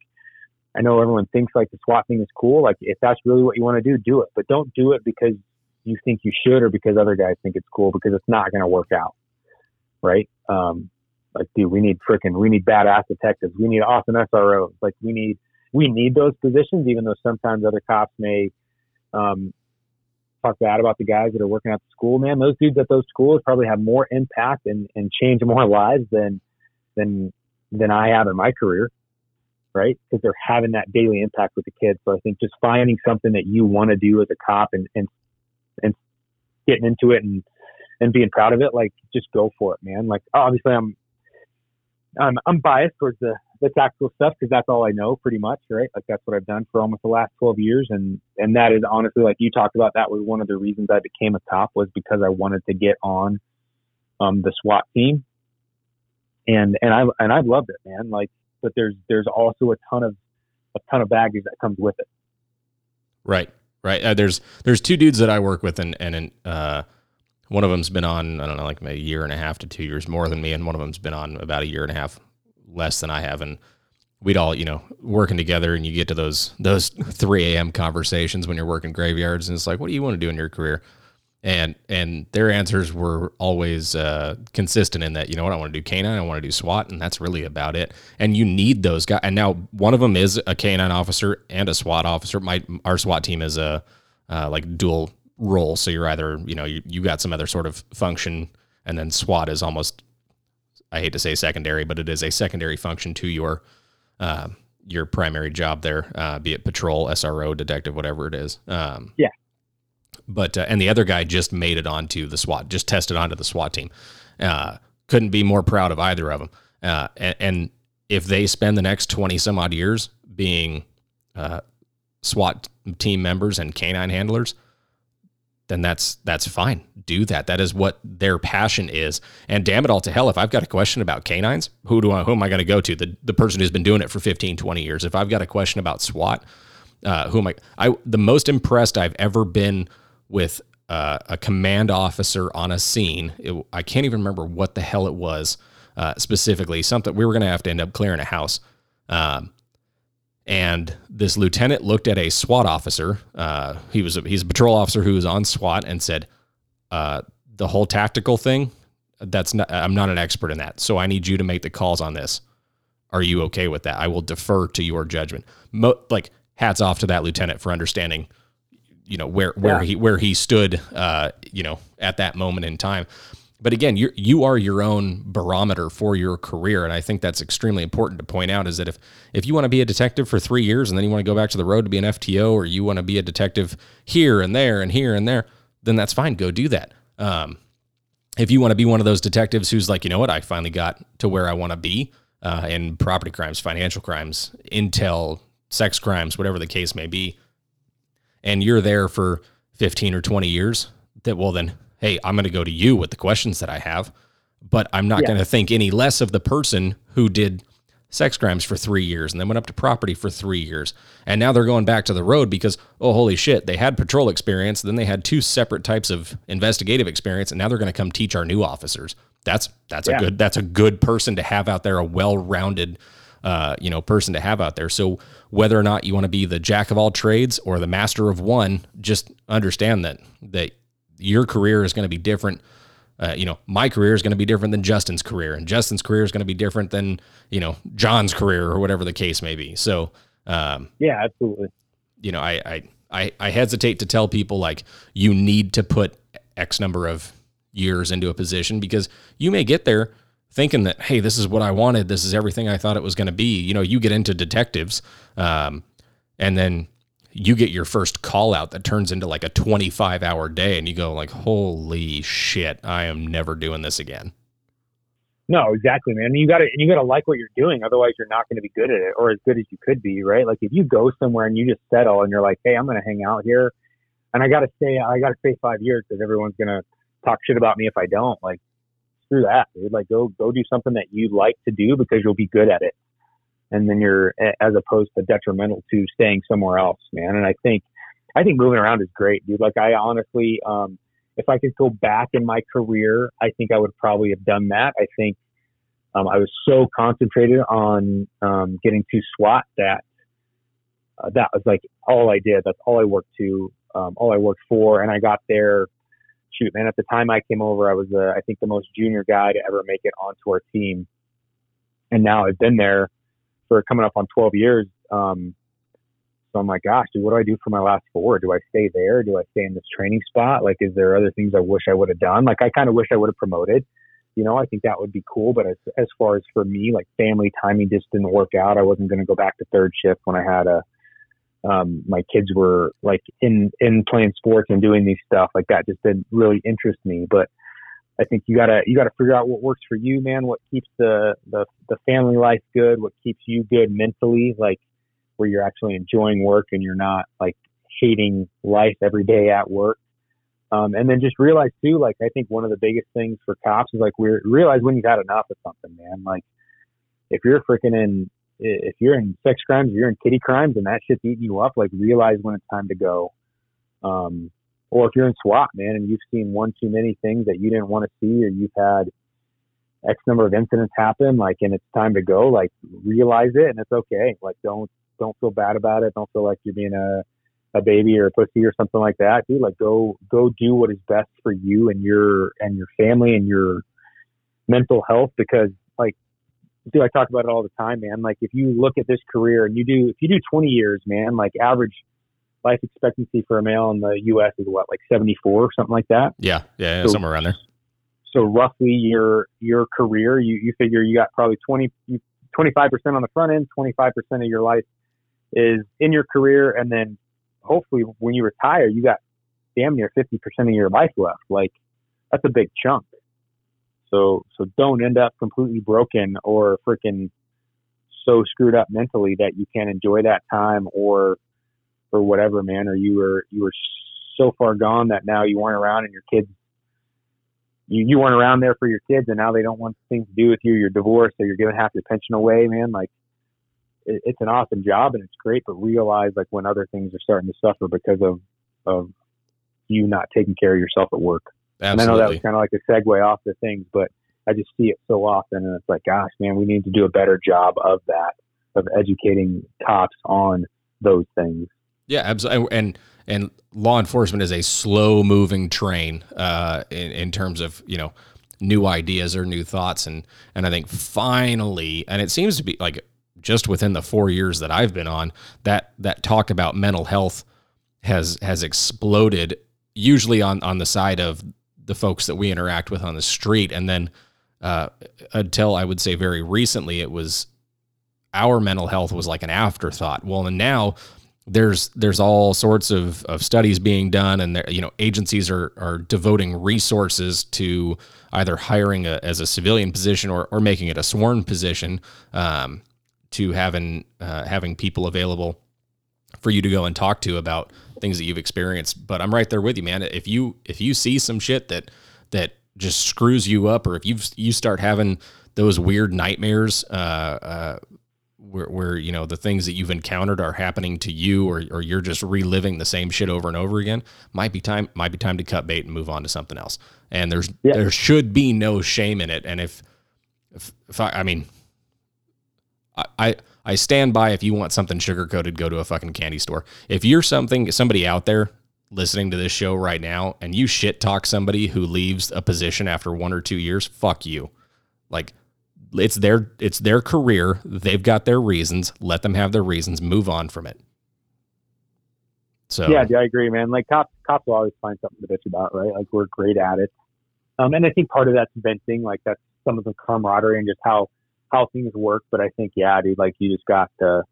I know everyone thinks like the SWAT thing is cool. Like, if that's really what you want to do, do it, but don't do it because you think you should, or because other guys think it's cool, because it's not going to work out. Right. Um, like, dude, we need frickin', we need badass detectives. We need awesome S R Os. Like we need, we need those positions, even though sometimes other cops may, um, talk bad about the guys that are working at the school, man. Those dudes at those schools probably have more impact and, and change more lives than, than, than I have in my career. Right. Because they're having that daily impact with the kids. So I think just finding something that you want to do as a cop and, and, and getting into it and, and being proud of it, like just go for it, man. Like, obviously I'm, I'm, I'm biased towards the, the tactical stuff because that's all I know pretty much. Right. Like that's what I've done for almost the last twelve years. And, and that is honestly, like you talked about, that was one of the reasons I became a cop, was because I wanted to get on, um, the SWAT team. And, and I, and I loved it, man. Like, but there's, there's also a ton of, a ton of baggage that comes with it. Right. Right. Uh, there's, there's two dudes that I work with, and, and, uh, one of them's been on, I don't know, like maybe a year and a half to two years more than me. And one of them's been on about a year and a half less than I have. And we'd all, you know, working together, and you get to those, those three a.m. conversations when you're working graveyards. And it's like, what do you want to do in your career? And, and their answers were always uh, consistent in that, you know what, I want to do canine, I want to do SWAT, and that's really about it. And you need those guys. And now one of them is a canine officer and a SWAT officer. My, our SWAT team is a uh, like dual role. So you're either, you know, you, you got some other sort of function, and then SWAT is almost, I hate to say secondary, but it is a secondary function to your, uh, your primary job there, uh, be it patrol, S R O, detective, whatever it is. Um, yeah. But, uh, and the other guy just made it onto the SWAT, just tested onto the SWAT team. Uh, couldn't be more proud of either of them. Uh, and, and if they spend the next twenty some odd years being, uh, SWAT team members and canine handlers, then that's, that's fine. Do that. That is what their passion is. And damn it all to hell, if I've got a question about canines, who do I, who am I going to go to? The, the person who's been doing it for fifteen, twenty years. If I've got a question about SWAT, uh, who am I, I, the most impressed I've ever been with uh, a command officer on a scene. It, I can't even remember what the hell it was uh, specifically. Something we were going to have to end up clearing a house. Um, and this lieutenant looked at a SWAT officer. Uh, he was a, he's a patrol officer who was on SWAT, and said, uh, the whole tactical thing, that's not, I'm not an expert in that. So I need you to make the calls on this. Are you okay with that? I will defer to your judgment. Mo- like hats off to that lieutenant for understanding, you know, where, where yeah. he, where he stood, uh, you know, at that moment in time. But again, you you are your own barometer for your career. And I think that's extremely important to point out, is that if, if you want to be a detective for three years and then you want to go back to the road to be an F T O, or you want to be a detective here and there and here and there, then that's fine. Go do that. Um, if you want to be one of those detectives who's like, you know what, I finally got to where I want to be, uh, in property crimes, financial crimes, intel, sex crimes, whatever the case may be, and you're there for fifteen or twenty years, that, well, then, hey, I'm going to go to you with the questions that I have, but I'm not yeah. going to think any less of the person who did sex crimes for three years and then went up to property for three years. And now they're going back to the road because, oh, holy shit, they had patrol experience. Then they had two separate types of investigative experience. And now they're going to come teach our new officers. That's, that's yeah. a good, that's a good person to have out there, a well-rounded, uh, you know, person to have out there. So whether or not you want to be the jack of all trades or the master of one, just understand that, that your career is going to be different. Uh, you know, my career is going to be different than Justin's career, and Justin's career is going to be different than, you know, John's career or whatever the case may be. So, um, yeah, absolutely. You know, I, I, I, I hesitate to tell people like you need to put X number of years into a position, because you may get there thinking that, hey, this is what I wanted. This is everything I thought it was going to be. You know, you get into detectives, um, and then you get your first call out that turns into like a twenty-five hour day, and you go like, holy shit, I am never doing this again. No, exactly, man. You gotta, and you gotta like what you're doing. Otherwise you're not going to be good at it, or as good as you could be. Right? Like if you go somewhere and you just settle and you're like, hey, I'm going to hang out here and I got to stay, I got to stay five years because everyone's going to talk shit about me if I don't, like, screw that, dude. Like go, go do something that you like to do because you'll be good at it. And then you're, as opposed to detrimental to staying somewhere else, man. And I think, I think moving around is great, dude. Like I honestly, um, if I could go back in my career, I think I would probably have done that. I think, um, I was so concentrated on, um, getting to SWAT that, uh, that was like all I did. That's all I worked to, um, all I worked for. And I got there, shoot, man, at the time I came over, I was, uh, I think the most junior guy to ever make it onto our team. And now I've been there for coming up on twelve years. Um, so I'm like, gosh, dude, what do I do for my last four? Do I stay there? Do I stay in this training spot? Like, is there other things I wish I would have done? Like, I kind of wish I would have promoted, you know, I think that would be cool. But as, as far as for me, like family timing just didn't work out. I wasn't going to go back to third shift when I had a, um, my kids were like in, in playing sports and doing these stuff like that. Just didn't really interest me. But I think you gotta, you gotta figure out what works for you, man. What keeps the, the, the family life good, what keeps you good mentally, like where you're actually enjoying work and you're not like hating life every day at work. Um, and then just realize too, like, I think one of the biggest things for cops is like, we realize when you got enough of something, man. Like if you're freaking in, if you're in sex crimes, you're in kitty crimes and that shit's eating you up, like realize when it's time to go. Um, Or if you're in SWAT, man, and you've seen one too many things that you didn't want to see, or you've had X number of incidents happen, like, and it's time to go, like, realize it and it's okay. Like, don't, don't feel bad about it. Don't feel like you're being a, a baby or a pussy or something like that. Dude, like go, go do what is best for you and your, and your family and your mental health. Because like, dude, I talk about it all the time, man. Like if you look at this career and you do, if you do twenty years, man, like average life expectancy for a male in the U S is what, like seventy-four or something like that. Yeah. Yeah. yeah so, somewhere around there. So roughly your, your career, you, you figure you got probably twenty, twenty-five percent on the front end, twenty-five percent of your life is in your career. And then hopefully when you retire, you got damn near fifty percent of your life left. Like that's a big chunk. So, so don't end up completely broken or freaking so screwed up mentally that you can't enjoy that time or, or whatever, man, or you were, you were so far gone that now you weren't around and your kids, you, you weren't around there for your kids and now they don't want things to do with you. You're divorced, so you're giving half your pension away, man. Like it, it's an awesome job and it's great, but realize like when other things are starting to suffer because of, of you not taking care of yourself at work. Absolutely. And I know that was kind of like a segue off the things, but I just see it so often and it's like, gosh, man, we need to do a better job of that, of educating cops on those things. Yeah, absolutely. And, and law enforcement is a slow moving train, uh, in, in terms of, you know, new ideas or new thoughts. And, and I think finally, and it seems to be like just within the four years that I've been on that, that talk about mental health has, has exploded usually on, on the side of the folks that we interact with on the street. And then, uh, until I would say very recently, it was our mental health was like an afterthought. Well, and now There's there's all sorts of, of studies being done, and there, you know, agencies are are devoting resources to either hiring a, as a civilian position or or making it a sworn position, um, to having uh, having people available for you to go and talk to about things that you've experienced, but I'm right there with you, man. If you, if you see some shit that, that just screws you up, or if you you start having those weird nightmares, uh, uh, where, where, you know, the things that you've encountered are happening to you, or, or you're just reliving the same shit over and over again, might be time, might be time to cut bait and move on to something else. And there's, yeah. there should be no shame in it. And if, if, if I, I mean, I, I, I stand by, if you want something sugar coated, go to a fucking candy store. If you're something, somebody out there listening to this show right now, and you shit talk somebody who leaves a position after one or two years, fuck you. Like, it's their, it's their career. They've got their reasons. Let them have their reasons. Move on from it. So yeah, I agree, man. Like cops, cops will always find something to bitch about, right? Like, we're great at it. Um, and I think part of that's venting, like that's some of the camaraderie and just how, how things work. But I think, yeah, dude, like you just got to,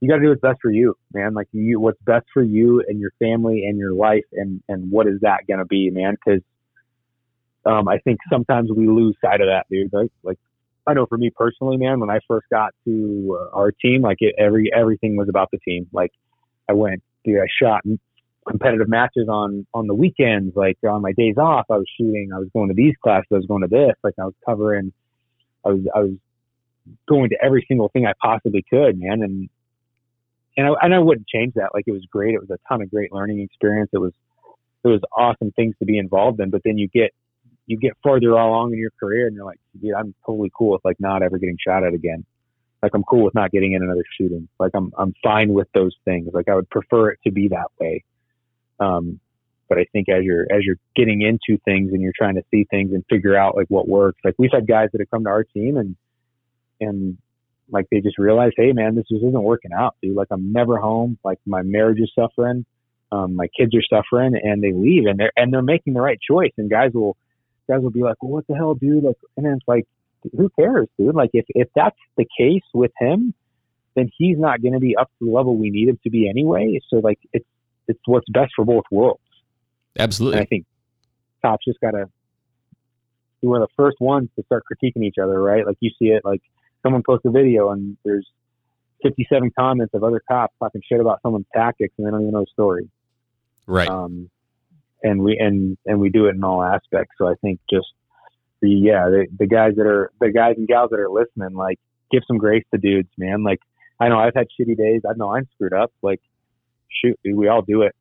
you got to do what's best for you, man. Like you, what's best for you and your family and your life. And, and what is that going to be, man? Cause, um, I think sometimes we lose sight of that, dude. Like, like I know for me personally, man, when I first got to uh, our team, like it, every, everything was about the team. Like I went, dude, I shot competitive matches on, on the weekends, like on my days off, I was shooting, I was going to these classes, I was going to this, like I was covering, I was, I was, going to every single thing I possibly could, man. And, and I, and I wouldn't change that. Like it was great. It was a ton of great learning experience. It was, it was awesome things to be involved in, but then you get, you get farther along in your career and you're like, dude, I'm totally cool with like not ever getting shot at again. Like I'm cool with not getting in another shooting. Like I'm, I'm fine with those things. Like I would prefer it to be that way. Um, but I think as you're, as you're getting into things and you're trying to see things and figure out like what works, like we've had guys that have come to our team and, and like they just realized, hey man, this just isn't working out, dude. Like I'm never home. Like my marriage is suffering, um, my kids are suffering, and they leave, and they're and they're making the right choice. And guys will guys will be like, well, what the hell, dude? Like, and then it's like, who cares, dude? Like if if that's the case with him, then he's not going to be up to the level we need him to be anyway. So like it's it's what's best for both worlds. Absolutely. And I think cops just gotta be one of the first ones to start critiquing each other, right? Like you see it, like. Someone posts a video and there's fifty-seven comments of other cops talking shit about someone's tactics and they don't even know the story. Right. Um, and we, and, and we do it in all aspects. So I think just the, yeah, the, the guys that are, the guys and gals that are listening, like give some grace to dudes, man. Like I know I've had shitty days. I know I'm screwed up. Like shoot, we all do it.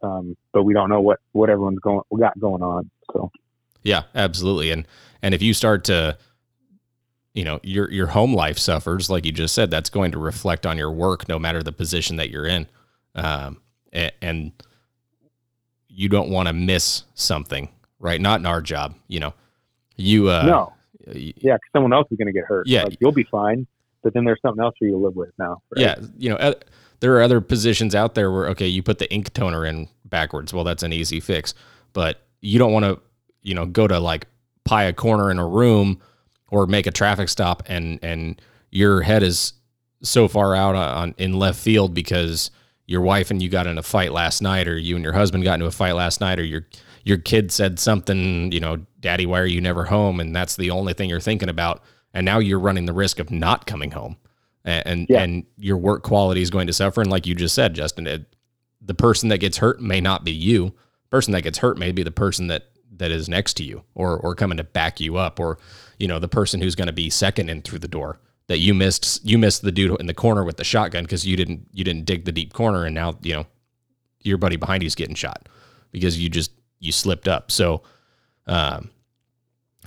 Um, but we don't know what, what everyone's going, got going on. So. Yeah, absolutely. And, and if you start to, you know, your, your home life suffers, like you just said, that's going to reflect on your work, no matter the position that you're in. Um, and, and you don't want to miss something, right? Not in our job, you know, you, uh, no. Yeah. Cause someone else is going to get hurt. Yeah. Like, you'll be fine, but then there's something else for you to live with now. Right? Yeah. You know, uh, there are other positions out there where, okay, you put the ink toner in backwards. Well, that's an easy fix, but you don't want to, you know, go to like pie a corner in a room or make a traffic stop and, and your head is so far out on in left field because your wife and you got in a fight last night, or you and your husband got into a fight last night, or your, your kid said something, you know, daddy, why are you never home? And that's the only thing you're thinking about. And now you're running the risk of not coming home, and, and, yeah. and your work quality is going to suffer. And like you just said, Justin, it, the person that gets hurt may not be you. The person that gets hurt may be the person that, that is next to you, or, or coming to back you up, or, you know, the person who's going to be second in through the door that you missed, you missed the dude in the corner with the shotgun because you didn't, you didn't dig the deep corner. And now, you know, your buddy behind you's getting shot because you just, you slipped up. So, um,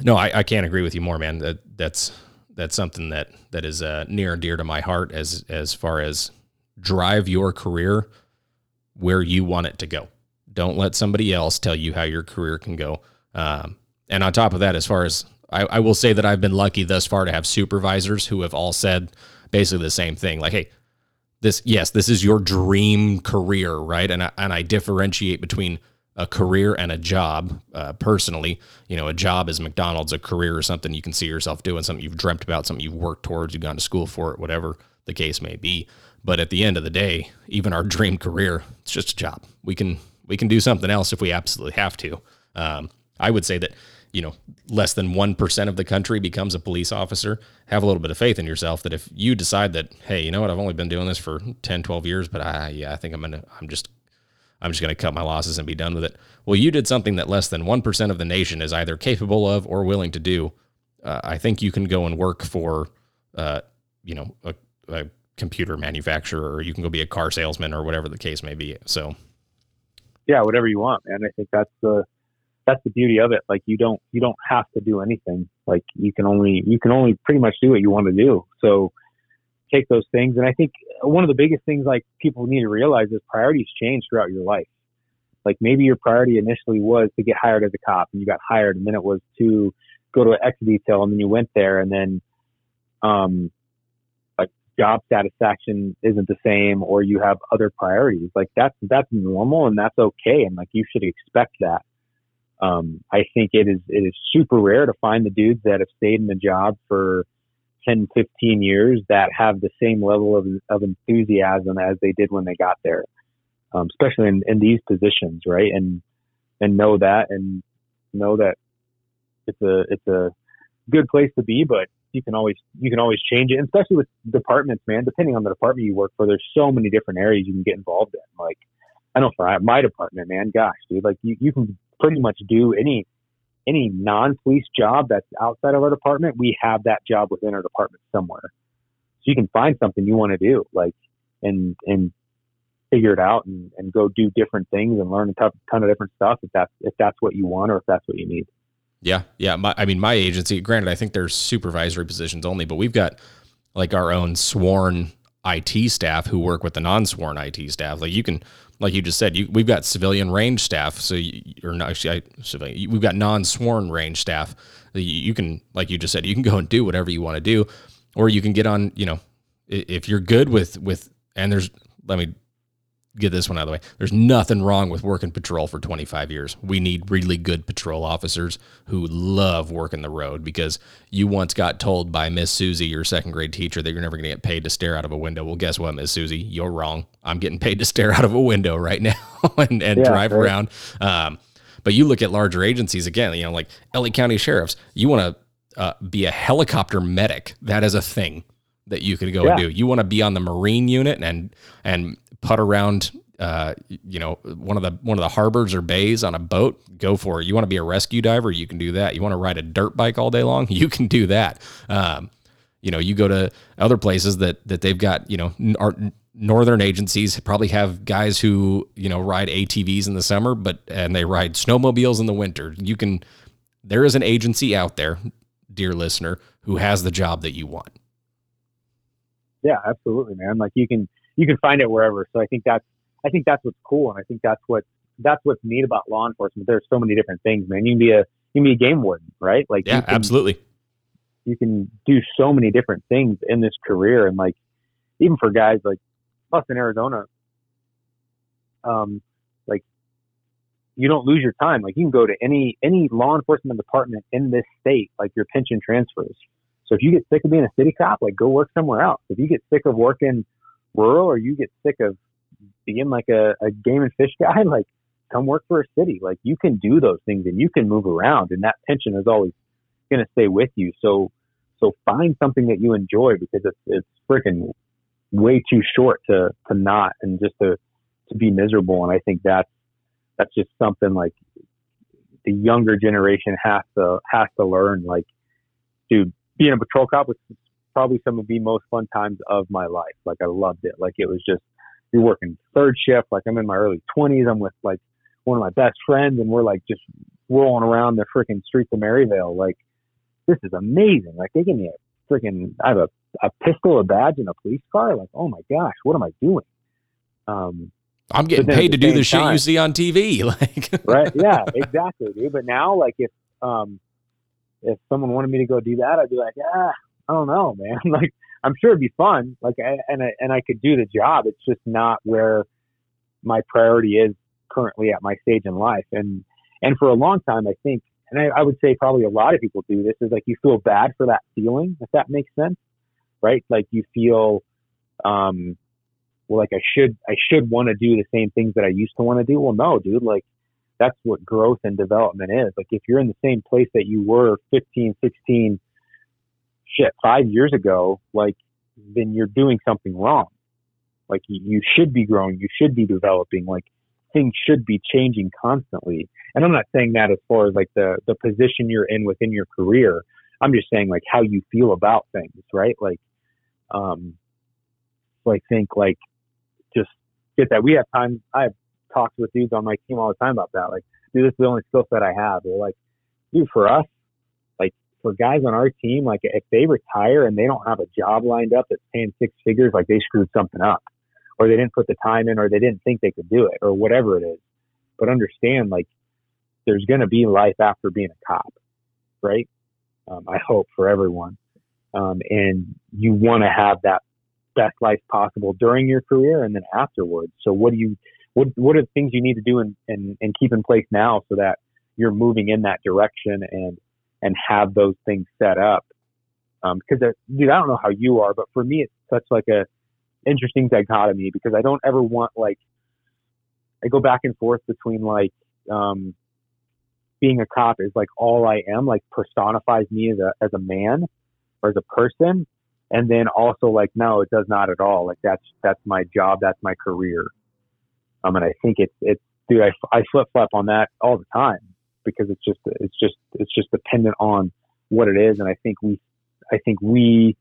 no, I, I can't agree with you more, man. That that's, that's something that, that is uh, near and dear to my heart as, as far as drive your career where you want it to go. Don't let somebody else tell you how your career can go. Um, and on top of that, as far as I, I will say that I've been lucky thus far to have supervisors who have all said basically the same thing. Like, hey, this, yes, this is your dream career, right? And I, and I differentiate between a career and a job. Uh, personally, you know, a job is McDonald's, a career or something you can see yourself doing, something you've dreamt about, something you've worked towards, you've gone to school for it, whatever the case may be. But at the end of the day, even our dream career, it's just a job. We can, we can do something else if we absolutely have to. Um, I would say that, you know, less than one percent of the country becomes a police officer. Have a little bit of faith in yourself that if you decide that, hey, you know what, I've only been doing this for ten, twelve years, but I, yeah, I think I'm going to, I'm just, I'm just going to cut my losses and be done with it. Well, you did something that less than one percent of the nation is either capable of or willing to do. Uh, I think you can go and work for, uh, you know, a, a computer manufacturer, or you can go be a car salesman or whatever the case may be. So. Yeah, whatever you want. And I think that's the, that's the beauty of it. Like you don't, you don't have to do anything. Like you can only, you can only pretty much do what you want to do. So take those things. And I think one of the biggest things like people need to realize is priorities change throughout your life. Like maybe your priority initially was to get hired as a cop and you got hired, and then it was to go to an X detail, and then you went there, and then, um, like job satisfaction isn't the same, or you have other priorities. Like that's, that's normal, and that's okay. And like, you should expect that. Um, I think it is, it is super rare to find the dudes that have stayed in the job for ten, fifteen years that have the same level of, of enthusiasm as they did when they got there, um, especially in, in these positions. Right. And, and know that, and know that it's a, it's a good place to be, but you can always, you can always change it. And especially with departments, man, depending on the department you work for, there's so many different areas you can get involved in. Like, I know for my department, man, gosh, dude, like you, you can pretty much do any any non-police job that's outside of our department. We have that job within our department somewhere, so you can find something you want to do, like and and figure it out, and, and go do different things and learn a ton, ton of different stuff if that's if that's what you want or if that's what you need. Yeah, yeah. My, I mean, my agency. Granted, I think there's supervisory positions only, but we've got like our own sworn I T staff who work with the non-sworn I T staff. Like you can, like you just said, you, we've got civilian range staff. So you, you're not actually I, civilian. You, we've got non-sworn range staff. You, you can, like you just said, you can go and do whatever you want to do, or you can get on, you know, if you're good with, with, and there's, let me get this one out of the way. There's nothing wrong with working patrol for twenty-five years. We need really good patrol officers who love working the road, because you once got told by Miss Susie, your second grade teacher, that you're never going to get paid to stare out of a window. Well, guess what, Miss Susie, you're wrong. I'm getting paid to stare out of a window right now and, and yeah, drive right. around. Um, but you look at larger agencies again, you know, like L A County Sheriff's, you want to uh, be a helicopter medic. That is a thing that you could go yeah. and do. You want to be on the Marine unit and, and, putt around, uh, you know, one of the, one of the harbors or bays on a boat, go for it. You want to be a rescue diver? You can do that. You want to ride a dirt bike all day long? You can do that. Um, you know, you go to other places that, that they've got, you know, our northern agencies probably have guys who, you know, ride A T Vs in the summer, but, and they ride snowmobiles in the winter. You can, there is an agency out there, dear listener, who has the job that you want. Yeah, absolutely, man. Like you can, You can find it wherever. So I think that's, I think that's what's cool. And I think that's what, that's what's neat about law enforcement. There's so many different things, man. You can be a, you can be a game warden, right? Like, yeah, you can, absolutely. You can do so many different things in this career. And like, even for guys like us in Arizona, um, like you don't lose your time. Like you can go to any, any law enforcement department in this state, like your pension transfers. So if you get sick of being a city cop, like go work somewhere else. If you get sick of working rural, or you get sick of being like a, a game and fish guy, like come work for a city. Like you can do those things and you can move around, and that pension is always going to stay with you. So, so find something that you enjoy, because it's, it's freaking way too short to, to not, and just to, to be miserable. And I think that's, that's just something like the younger generation has to, has to learn. Like, dude, being a patrol cop was probably some of the most fun times of my life. Like I loved it. Like it was just, you're working third shift. Like I'm in my early twenties. I'm with like one of my best friends, and we're like just rolling around the freaking streets of Maryvale. Like this is amazing. Like they give me a freaking, I have a, a pistol, a badge, and a police car. Like, oh my gosh, what am I doing? Um, I'm getting paid to do the shit you see on T V. Like, right. Yeah, exactly, dude. But now like if, um, if someone wanted me to go do that, I'd be like, ah, I don't know, man. Like, I'm sure it'd be fun. Like, I, and I, and I could do the job. It's just not where my priority is currently at my stage in life. And, and for a long time, I think, and I, I would say probably a lot of people do this, is like, you feel bad for that feeling, if that makes sense. Right. Like you feel, um, well, like I should, I should want to do the same things that I used to want to do. Well, no, dude, like that's what growth and development is. Like if you're in the same place that you were fifteen, sixteen, shit, five years ago, like then you're doing something wrong. Like you, you should be growing, you should be developing. Like things should be changing constantly. And I'm not saying that as far as like the, the position you're in within your career. I'm just saying like how you feel about things, right? Like, um, like think like just get that. We have time. I've talked with dudes on my team all the time about that. Like, dude, this is the only skill set I have. They're like, dude, for us, like for guys on our team, like if they retire and they don't have a job lined up that's paying six figures, like they screwed something up, or they didn't put the time in, or they didn't think they could do it, or whatever it is. But understand, like, there's going to be life after being a cop, right? Um, I hope for everyone. Um, and you want to have that best life possible during your career and then afterwards. So what do you, what, what are the things you need to do and, and, and keep in place now so that you're moving in that direction and, and have those things set up? Um, cause that, dude, I don't know how you are, but for me, it's such like a interesting dichotomy because I don't ever want, like, I go back and forth between like, um, being a cop is like all I am, like personifies me as a, as a man or as a person. And then also like, no, it does not at all. Like that's, that's my job. That's my career. Um, and I think it's, it's, dude, I, I flip flop on that all the time because it's just, it's just, it's just dependent on what it is. And I think we, I think we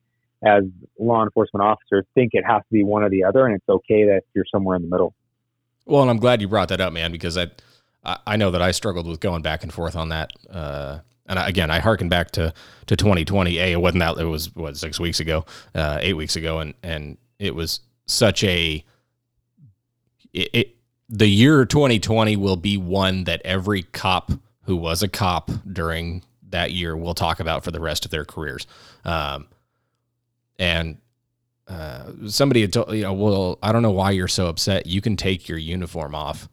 as law enforcement officers think it has to be one or the other. And it's okay that you're somewhere in the middle. Well, and I'm glad you brought that up, man, because I, I know that I struggled with going back and forth on that. Uh, and I, again, I hearken back to, to twenty twenty. A, it wasn't that, it was what, six weeks ago, uh, eight weeks ago. And, and it was such a, it, it, the year twenty twenty will be one that every cop who was a cop during that year will talk about for the rest of their careers. Um, and, uh, somebody had told, you know, well, I don't know why you're so upset. You can take your uniform off.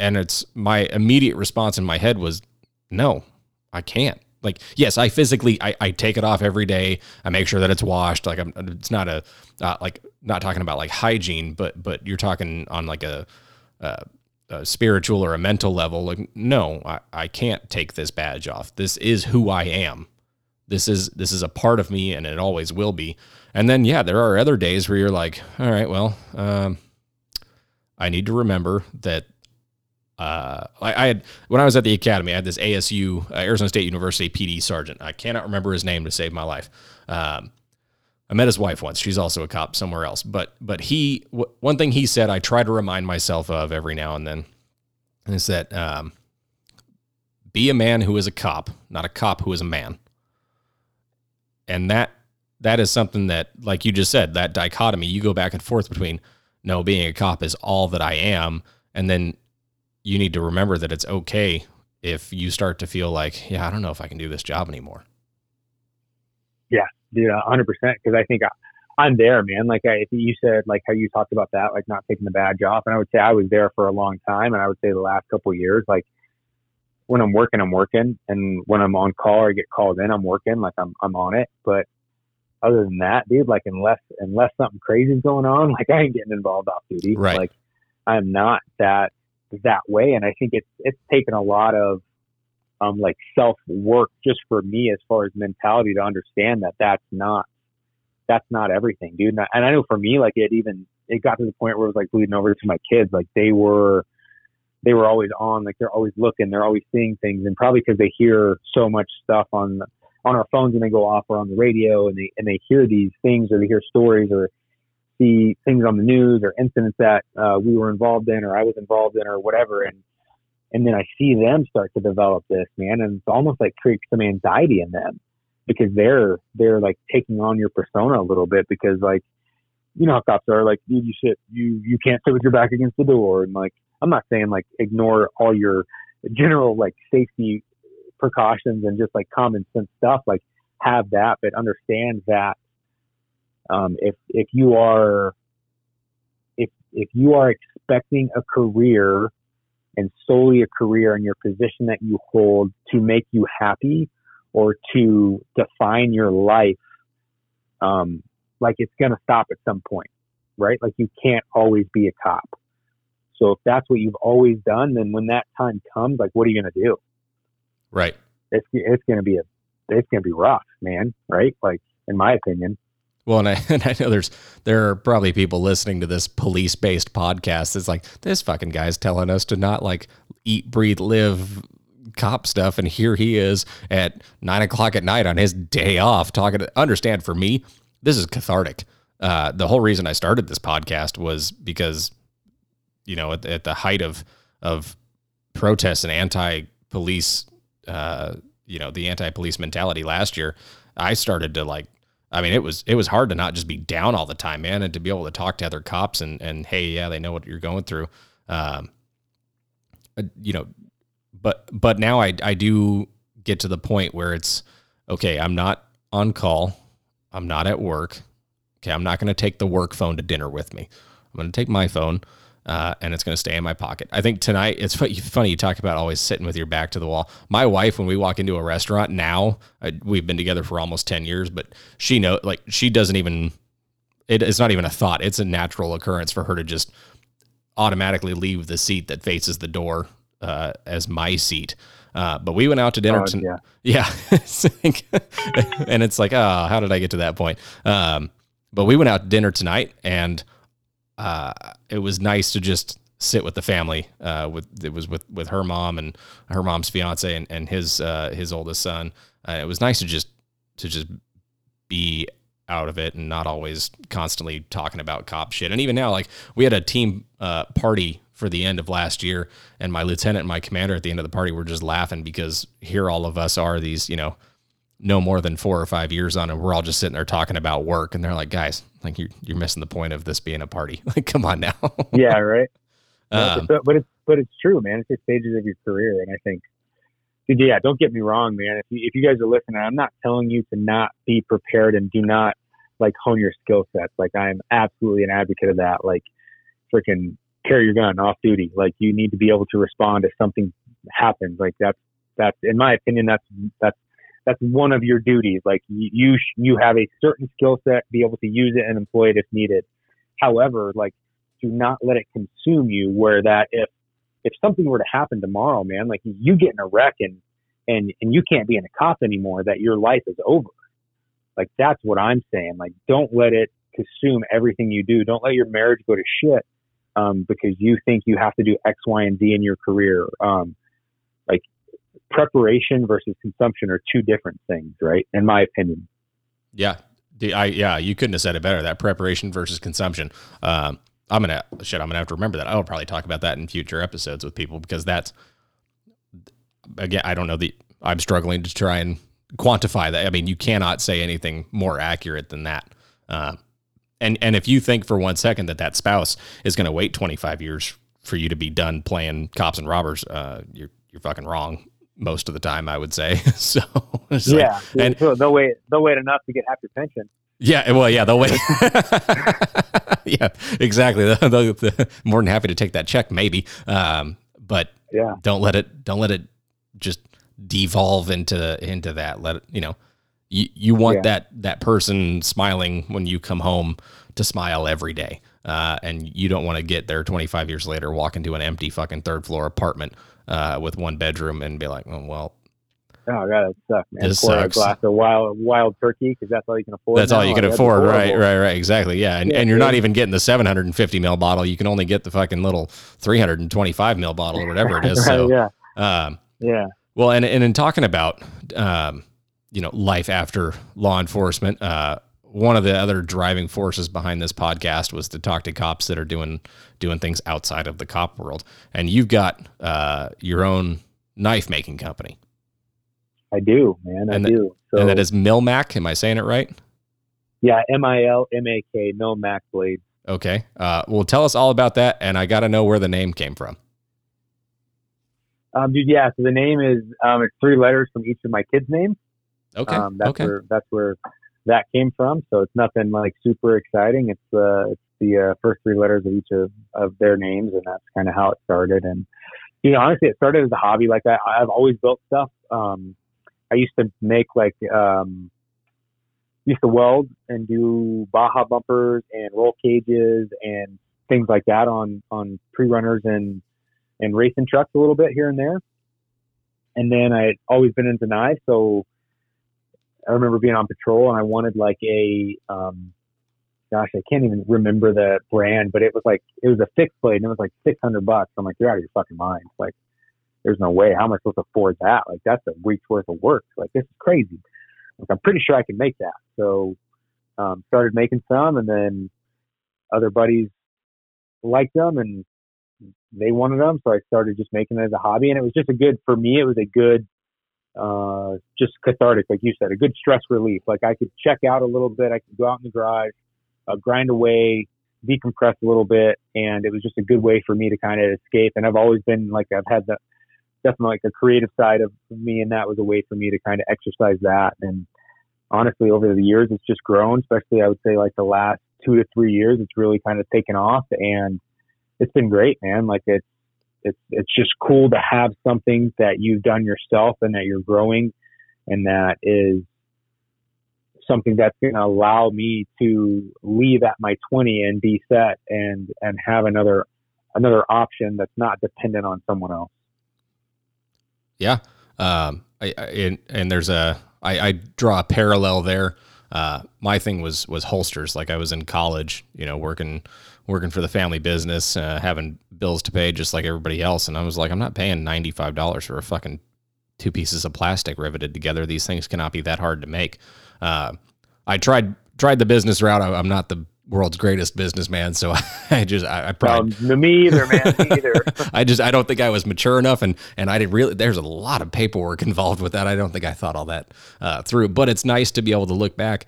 And it's my immediate response in my head was, no, I can't. Like, yes, I physically, I, I take it off every day. I make sure that it's washed. Like I'm, it's not a, uh, like not talking about like hygiene, but, but you're talking on like a, uh, a spiritual or a mental level. Like, no, I, I can't take this badge off. This is who I am. This is, this is a part of me and it always will be. And then, yeah, there are other days where you're like, all right, well, um, I need to remember that. Uh, I, I had, when I was at the academy, I had this A S U, uh, Arizona State University P D sergeant. I cannot remember his name to save my life. Um, I met his wife once. She's also a cop somewhere else, but, but he, w- one thing he said, I try to remind myself of every now and then is that, um, be a man who is a cop, not a cop who is a man. And that, that is something that, like you just said, that dichotomy, you go back and forth between, no, being a cop is all that I am. And then you need to remember that it's okay if you start to feel like, yeah, I don't know if I can do this job anymore. Yeah, dude, a hundred percent. Cause I think I, I'm there, man. Like I, you said, like how you talked about that, like not taking the badge off. And I would say I was there for a long time. And I would say the last couple of years, like when I'm working, I'm working. And when I'm on call or I get called in, I'm working, like I'm, I'm on it. But other than that, dude, like unless, unless something crazy is going on, like I ain't getting involved off duty. Right. Like I'm not that, that way. And I think it's, it's taken a lot of, um, like self work just for me, as far as mentality to understand that that's not, that's not everything, dude. And I, and I know for me, like it even, it got to the point where it was like bleeding over to my kids. Like they were, they were always on, like they're always looking, they're always seeing things. And probably because they hear so much stuff on, on our phones when they go off or on the radio and they, and they hear these things or they hear stories or see things on the news or incidents that uh, we were involved in or I was involved in or whatever. And and then I see them start to develop this, man. And it's almost like creates some anxiety in them because they're, they're like taking on your persona a little bit because like, you know, how cops are like, dude, you shit, you, you can't sit with your back against the door. And like, I'm not saying like ignore all your general like safety precautions and just like common sense stuff, like have that, but understand that Um, if, if you are, if, if you are expecting a career and solely a career in your position that you hold to make you happy or to define your life, um, like it's going to stop at some point, right? Like you can't always be a cop. So if that's what you've always done, then when that time comes, like, what are you going to do? Right. It's, it's going to be a, it's going to be rough, man. Right. Like in my opinion. Well, and I, and I know there's there are probably people listening to this police-based podcast that's like, this fucking guy's telling us to not like eat, breathe, live cop stuff, and here he is at nine o'clock at night on his day off talking to, understand, for me, this is cathartic. Uh, the whole reason I started this podcast was because, you know, at, at the height of of protests and anti-police, uh, you know, the anti-police mentality last year, I started to like, I mean, it was it was hard to not just be down all the time, man, and to be able to talk to other cops and, and hey, yeah, they know what you're going through, um, you know. But but now I I do get to the point where it's okay. I'm not on call. I'm not at work. Okay, I'm not going to take the work phone to dinner with me. I'm going to take my phone, uh, and it's going to stay in my pocket. I think tonight it's funny you talk about always sitting with your back to the wall. My wife, when we walk into a restaurant now, I, we've been together for almost ten years, but she know like she doesn't even it, it's not even a thought. It's a natural occurrence for her to just automatically leave the seat that faces the door uh, as my seat. Uh, but we went out to dinner. Oh, to, yeah. yeah. And it's like, oh, how did I get to that point? Um, But we went out to dinner tonight, and uh, it was nice to just sit with the family. Uh, with it was with, with her mom and her mom's fiance and and his uh, his oldest son. Uh, it was nice to just to just be out of it and not always constantly talking about cop shit. And even now, like we had a team uh, party for the end of last year, and my lieutenant and my commander at the end of the party were just laughing because here all of us are these, you know, no more than four or five years on, and we're all just sitting there talking about work, and they're like, guys, like you're, you're missing the point of this being a party. Like, come on now. Yeah. Right. Um, but, but it's, but it's true, man. It's the stages of your career. And I think, dude, yeah, don't get me wrong, man. If you, if you guys are listening, I'm not telling you to not be prepared and do not like hone your skill sets. Like I'm absolutely an advocate of that. Like freaking carry your gun off duty. Like you need to be able to respond if something happens. Like that's, that's in my opinion, that's, that's, that's one of your duties. Like you, you have a certain skill set, be able to use it and employ it if needed. However, like do not let it consume you where that if, if something were to happen tomorrow, man, like you get in a wreck and, and, and you can't be in a cop anymore, that your life is over. Like that's what I'm saying. Like don't let it consume everything you do. Don't let your marriage go to shit um, because you think you have to do X, Y, and Z in your career. Um, like, preparation versus consumption are two different things, right? In my opinion. Yeah. The, I, yeah. You couldn't have said it better. That preparation versus consumption. Um, I'm going to, shit, I'm going to have to remember that. I'll probably talk about that in future episodes with people because that's, again, I don't know the, I'm struggling to try and quantify that. I mean, you cannot say anything more accurate than that. Um, uh, and, and if you think for one second that that spouse is going to wait twenty-five years for you to be done playing cops and robbers, uh, you're, you're fucking wrong. Most of the time, I would say. So yeah, like, and cool. they'll wait. They'll wait enough to get half your pension. Yeah, well, yeah, they'll wait. Yeah, exactly. They'll, they'll, they'll, more than happy to take that check, maybe. Um, but yeah, don't let it. Don't let it just devolve into into that. Let it, you know. You you want yeah. that that person smiling when you come home to smile every day, uh, and you don't want to get there twenty-five years later, walk into an empty fucking third floor apartment. Uh, with one bedroom and be like, oh, well, oh god, that sucks, man. This sucks. A glass of wild wild turkey because that's all you can afford. That's now. all you can like, afford, right, right, right, exactly, yeah. And yeah, and you're yeah. not even getting the seven hundred fifty mil bottle. You can only get the fucking little three hundred twenty-five mil bottle or whatever it is. So yeah, um, yeah. Well, and and in talking about um, you know, life after law enforcement, uh, one of the other driving forces behind this podcast was to talk to cops that are doing doing things outside of the cop world. And you've got uh, your own knife making company. I do, man. I and that, do. So, and that is MilMac. Am I saying it right? Yeah, M I L M A K, MilMac Blades. Okay. Uh, well, tell us all about that, and I got to know where the name came from. Um, dude, yeah. So the name is um, it's three letters from each of my kids' names. Okay. Um, that's okay. Where, that's where. that came from. So it's nothing like super exciting. It's, uh, it's the uh, first three letters of each of, of their names. And that's kind of how it started. And, you know, honestly, it started as a hobby. Like I, I've always built stuff. Um, I used to make like, um, used to weld and do Baja bumpers and roll cages and things like that on, on pre-runners and, and racing trucks a little bit here and there. And then I had always been into knives. So, I remember being on patrol and I wanted like a, um, gosh, I can't even remember the brand, but it was like, it was a fixed blade and it was like six hundred bucks. I'm like, you're out of your fucking mind. Like, there's no way. How am I supposed to afford that? Like, that's a week's worth of work. Like, this is crazy. Like, I'm pretty sure I can make that. So, um, started making some, and then other buddies liked them and they wanted them. So I started just making it as a hobby, and it was just a good, for me, it was a good, uh, just cathartic, like you said, a good stress relief. Like, I could check out a little bit. I could go out in the garage, uh, grind away, decompress a little bit. And it was just a good way for me to kind of escape. And I've always been like, I've had the, definitely like a creative side of me, and that was a way for me to kind of exercise that. And honestly, over the years, it's just grown, especially I would say like the last two to three years, it's really kind of taken off, and it's been great, man. Like, it's, it's, it's just cool to have something that you've done yourself and that you're growing, and that is something that's going to allow me to leave at my twenty and be set and, and have another, another option that's not dependent on someone else. Yeah. Um, I, I, and, and there's a, I, I draw a parallel there. Uh, my thing was, was holsters. Like, I was in college, you know, working, working for the family business, uh, having bills to pay just like everybody else. And I was like, I'm not paying ninety-five dollars for a fucking two pieces of plastic riveted together. These things cannot be that hard to make. Uh, I tried, tried the business route. I, I'm not the world's greatest businessman, so I just I, I probably um, me either, man. Me either. I just I don't think I was mature enough, and and I didn't really. There's a lot of paperwork involved with that. I don't think I thought all that uh, through. But it's nice to be able to look back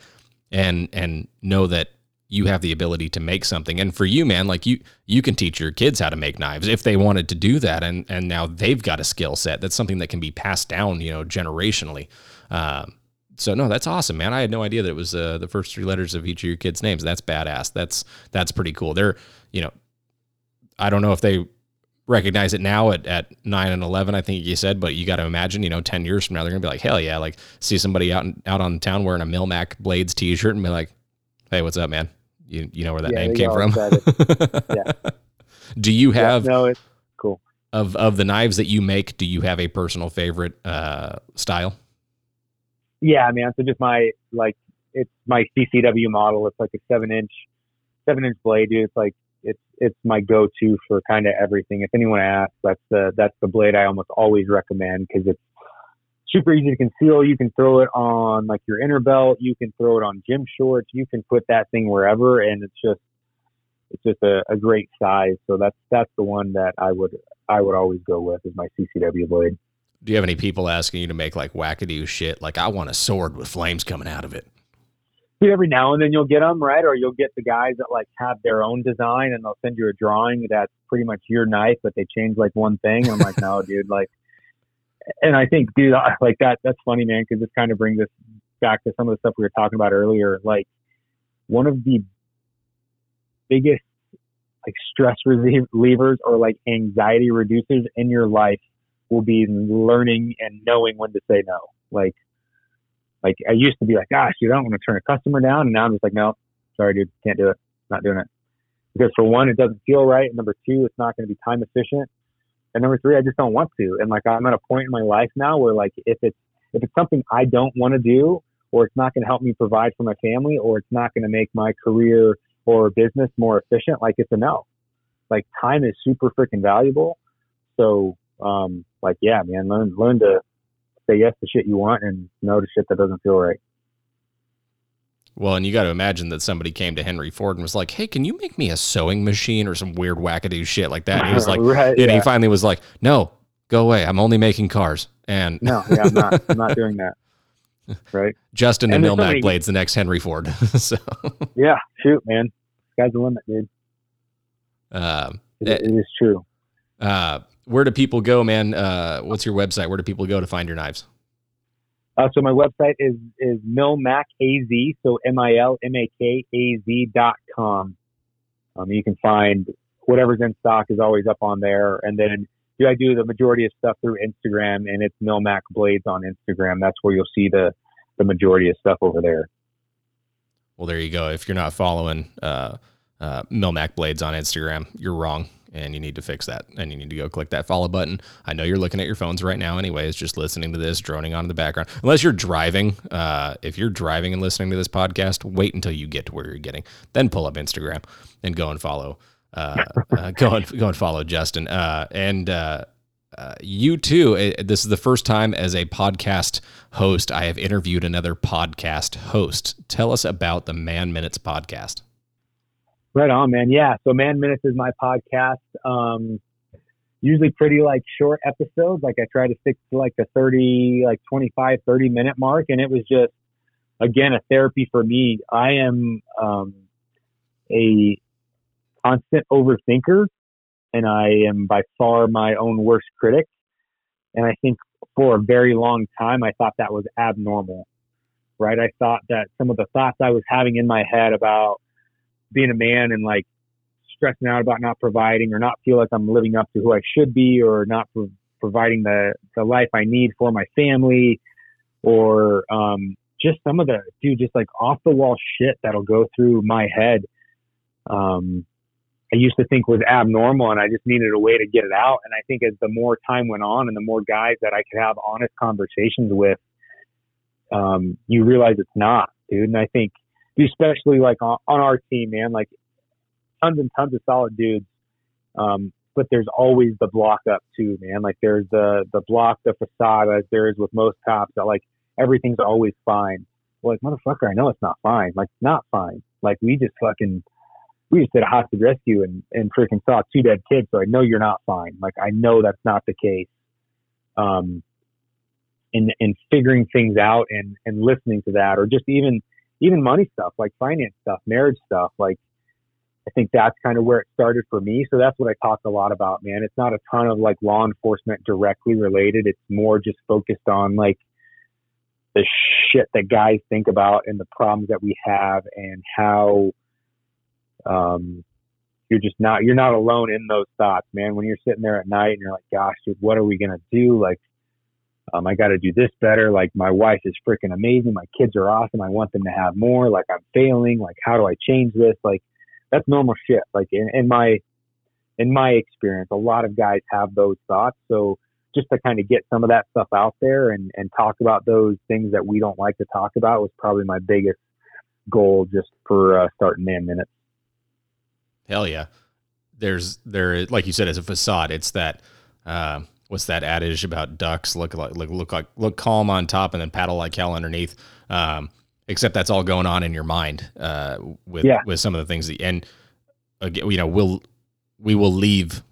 and and know that you have the ability to make something. And for you, man, like you you can teach your kids how to make knives if they wanted to do that, and and now they've got a skill set that's something that can be passed down, you know, generationally. Um, So no, that's awesome, man. I had no idea that it was uh, the first three letters of each of your kids' names. That's badass. That's, that's pretty cool. They're, you know, I don't know if they recognize it now at, at nine and eleven, I think you said, but you got to imagine, you know, ten years from now, they're gonna be like, hell yeah. Like, see somebody out in, out on the town wearing a MilMac Blades t-shirt and be like, hey, what's up, man? You, you know where that yeah, name came from. Yeah. Do you have, yeah, no, it's cool. of, of the knives that you make, do you have a personal favorite uh, style? Yeah, man. So just my, like, it's my C C W model. It's like a seven inch, seven inch blade, dude. It's like, it's, it's my go-to for kind of everything. If anyone asks, that's the, that's the blade I almost always recommend, because it's super easy to conceal. You can throw it on like your inner belt. You can throw it on gym shorts. You can put that thing wherever. And it's just, it's just a, a great size. So that's, that's the one that I would, I would always go with, is my C C W blade. Do you have any people asking you to make like wackadoo shit? Like, I want a sword with flames coming out of it. Dude, every now and then you'll get them, right? Or you'll get the guys that like have their own design, and they'll send you a drawing that's pretty much your knife, but they change like one thing. I'm like, no, dude, like, and I think, dude, I, like that, that's funny, man. Cause this kind of brings us back to some of the stuff we were talking about earlier. Like, one of the biggest like stress relievers or like anxiety reducers in your life will be learning and knowing when to say no. Like, like I used to be like, gosh, you don't want to turn a customer down. And now I'm just like, no, sorry, dude, can't do it. Not doing it. Because for one, it doesn't feel right. And number two, it's not going to be time efficient. And number three, I just don't want to. And like, I'm at a point in my life now where like, if it's, if it's something I don't want to do, or it's not going to help me provide for my family, or it's not going to make my career or business more efficient, like, it's a no. Like, time is super freaking valuable. So, um, like, yeah, man, learn, learn to say yes to shit you want and no to shit that doesn't feel right. Well, and you got to imagine that somebody came to Henry Ford and was like, hey, can you make me a sewing machine or some weird wackadoo shit like that? And he was like, right, and yeah. He finally was like, no, go away. I'm only making cars. And no, yeah, I'm not, I'm not doing that. Right. Justin and, and MilMac somebody... Blades, the next Henry Ford. So yeah, shoot, man. Sky's the limit, dude. Um, it, it, it is true. Uh, Where do people go, man? Uh, what's your website? Where do people go to find your knives? Uh, so my website is, is milmakaz, so M I L M A K A Z dot com. Um, you can find whatever's in stock is always up on there. And then do I do the majority of stuff through Instagram, and it's MilMac Blades on Instagram. That's where you'll see the, the majority of stuff over there. Well, there you go. If you're not following, uh, uh, MilMac Blades on Instagram, you're wrong. And you need to fix that. And you need to go click that follow button. I know you're looking at your phones right now anyways, just listening to this, droning on in the background. Unless you're driving. Uh, if you're driving and listening to this podcast, wait until you get to where you're getting. Then pull up Instagram and go and follow. Uh, uh, go, and, go and follow Justin. Uh, and uh, uh, you too. It, this is the first time as a podcast host I have interviewed another podcast host. Tell us about the Man Minutes podcast. Right on, man. Yeah. So Man Minutes is my podcast. Um, usually pretty like short episodes. Like I try to stick to like the thirty, like twenty-five, thirty minute mark. And it was just, again, a therapy for me. I am, um, a constant overthinker, and I am by far my own worst critic. And I think for a very long time, I thought that was abnormal, right? I thought that some of the thoughts I was having in my head about being a man and like stressing out about not providing or not feel like I'm living up to who I should be, or not pro- providing the, the life I need for my family, or um, just some of the dude, just like off the wall shit that'll go through my head. Um, I used to think was abnormal, and I just needed a way to get it out. And I think as the more time went on and the more guys that I could have honest conversations with, um, you realize it's not, dude. And I think, especially like on, on our team, man, like tons and tons of solid dudes. Um, but there's always the block up too, man. Like there's the, the block, the facade, as there is with most cops, that like everything's always fine. Well, like, motherfucker, I know it's not fine. Like not fine. Like we just fucking, we just did a hostage rescue and, and freaking saw two dead kids. So I know you're not fine. Like I know that's not the case. Um, and, and figuring things out and, and listening to that, or just even, even money stuff, like finance stuff, marriage stuff. Like, I think that's kind of where it started for me. So that's what I talk a lot about, man. It's not a ton of like law enforcement directly related. It's more just focused on like the shit that guys think about and the problems that we have, and how um, you're just not, you're not alone in those thoughts, man. When you're sitting there at night and you're like, gosh, dude, what are we going to do? Like, Um, I got to do this better. Like my wife is freaking amazing. My kids are awesome. I want them to have more. Like I'm failing. Like how do I change this? Like that's normal shit. Like in, in my, in my experience, a lot of guys have those thoughts. So just to kind of get some of that stuff out there and, and talk about those things that we don't like to talk about was probably my biggest goal just for uh, starting Man Minutes. Hell yeah. There's there is, like you said, it's a facade. It's that, um, uh, what's that adage about ducks? Look like look, look like look calm on top and then paddle like hell underneath. Um, except that's all going on in your mind uh, with yeah. with some of the things. That, and again, you know, we'll we will leave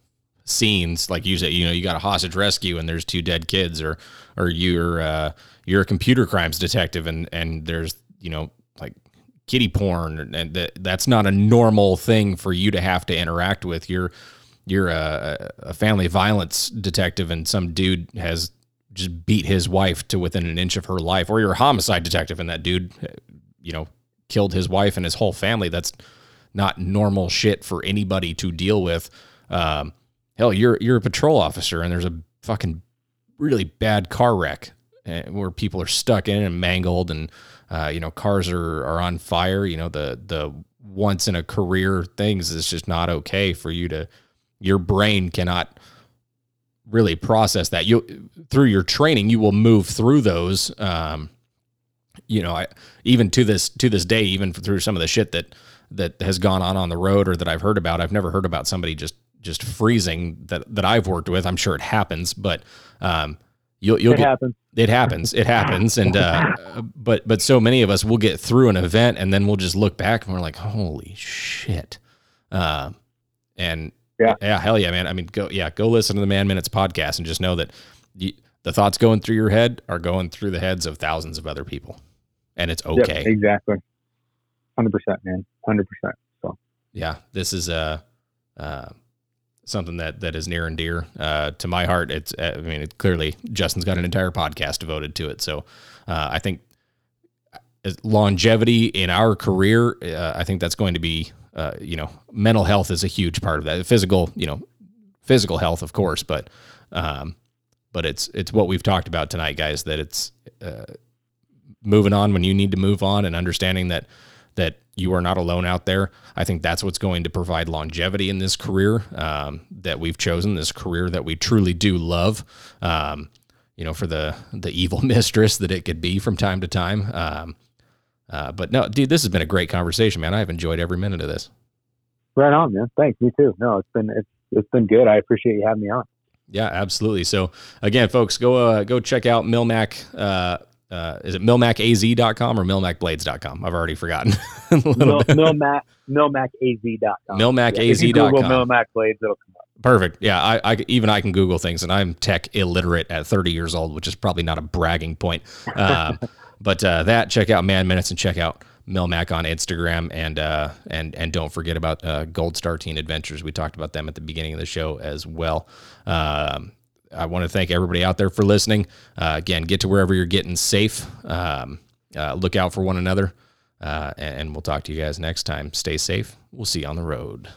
scenes like you said. You know, you got a hostage rescue and there's two dead kids, or or you're uh, you're a computer crimes detective and and there's you know like kiddie porn, and that that's not a normal thing for you to have to interact with. You're You're a, a family violence detective and some dude has just beat his wife to within an inch of her life, or you're a homicide detective and that dude, you know, killed his wife and his whole family. That's not normal shit for anybody to deal with. Um, hell, you're, you're a patrol officer and there's a fucking really bad car wreck where people are stuck in and mangled and, uh, you know, cars are, are on fire. You know, the, the once in a career things is just not okay for you to, your brain cannot really process that. You, through your training, you will move through those. Um, you know, I, even to this, to this day, even through some of the shit that, that has gone on on the road or that I've heard about, I've never heard about somebody just, just freezing that, that I've worked with. I'm sure it happens, but, um, you'll, you'll it get, happens. it happens, it happens. And, uh, but, but so many of us will get through an event and then we'll just look back and we're like, holy shit. Um, uh, and, Yeah. yeah, hell yeah, man. I mean, go yeah, go listen to the Man Minutes podcast and just know that you, the thoughts going through your head are going through the heads of thousands of other people, and it's okay. Yep, exactly, hundred percent, man, hundred percent. So yeah, this is uh, uh, something that that is near and dear uh, to my heart. It's I mean, it, clearly Justin's got an entire podcast devoted to it. So uh, I think longevity in our career, uh, I think that's going to be. Uh, you know, mental health is a huge part of that. Physical, you know, physical health, of course, but, um, but it's, it's what we've talked about tonight, guys, that it's, uh, moving on when you need to move on and understanding that, that you are not alone out there. I think that's what's going to provide longevity in this career um, that we've chosen, this career that we truly do love, um, you know, for the the evil mistress that it could be from time to time. Um, uh, but no, dude, this has been a great conversation, man. I've enjoyed every minute of this. Right on, man. Thanks. Me too. No, it's been, it's, it's been good. I appreciate you having me on. Yeah, absolutely. So again, folks, go, uh, go check out MilMac, uh, Uh, is it milmac a z dot com or milmac blades dot com? I've already forgotten. Mil, milmac, milmac a z dot com. milmac a z dot com. Yeah, if you Google MilMac Blades, it'll come up. Perfect. Yeah, I, I, even I can Google things, and I'm tech illiterate at thirty years old, which is probably not a bragging point. Uh, but uh, that, check out Man Minutes and check out MilMac on Instagram, and uh, and and don't forget about uh, Gold Star Teen Adventures. We talked about them at the beginning of the show as well. Um, I want to thank everybody out there for listening. Uh, again, get to wherever you're getting safe. Um, uh, look out for one another. Uh, and, and we'll talk to you guys next time. Stay safe. We'll see you on the road.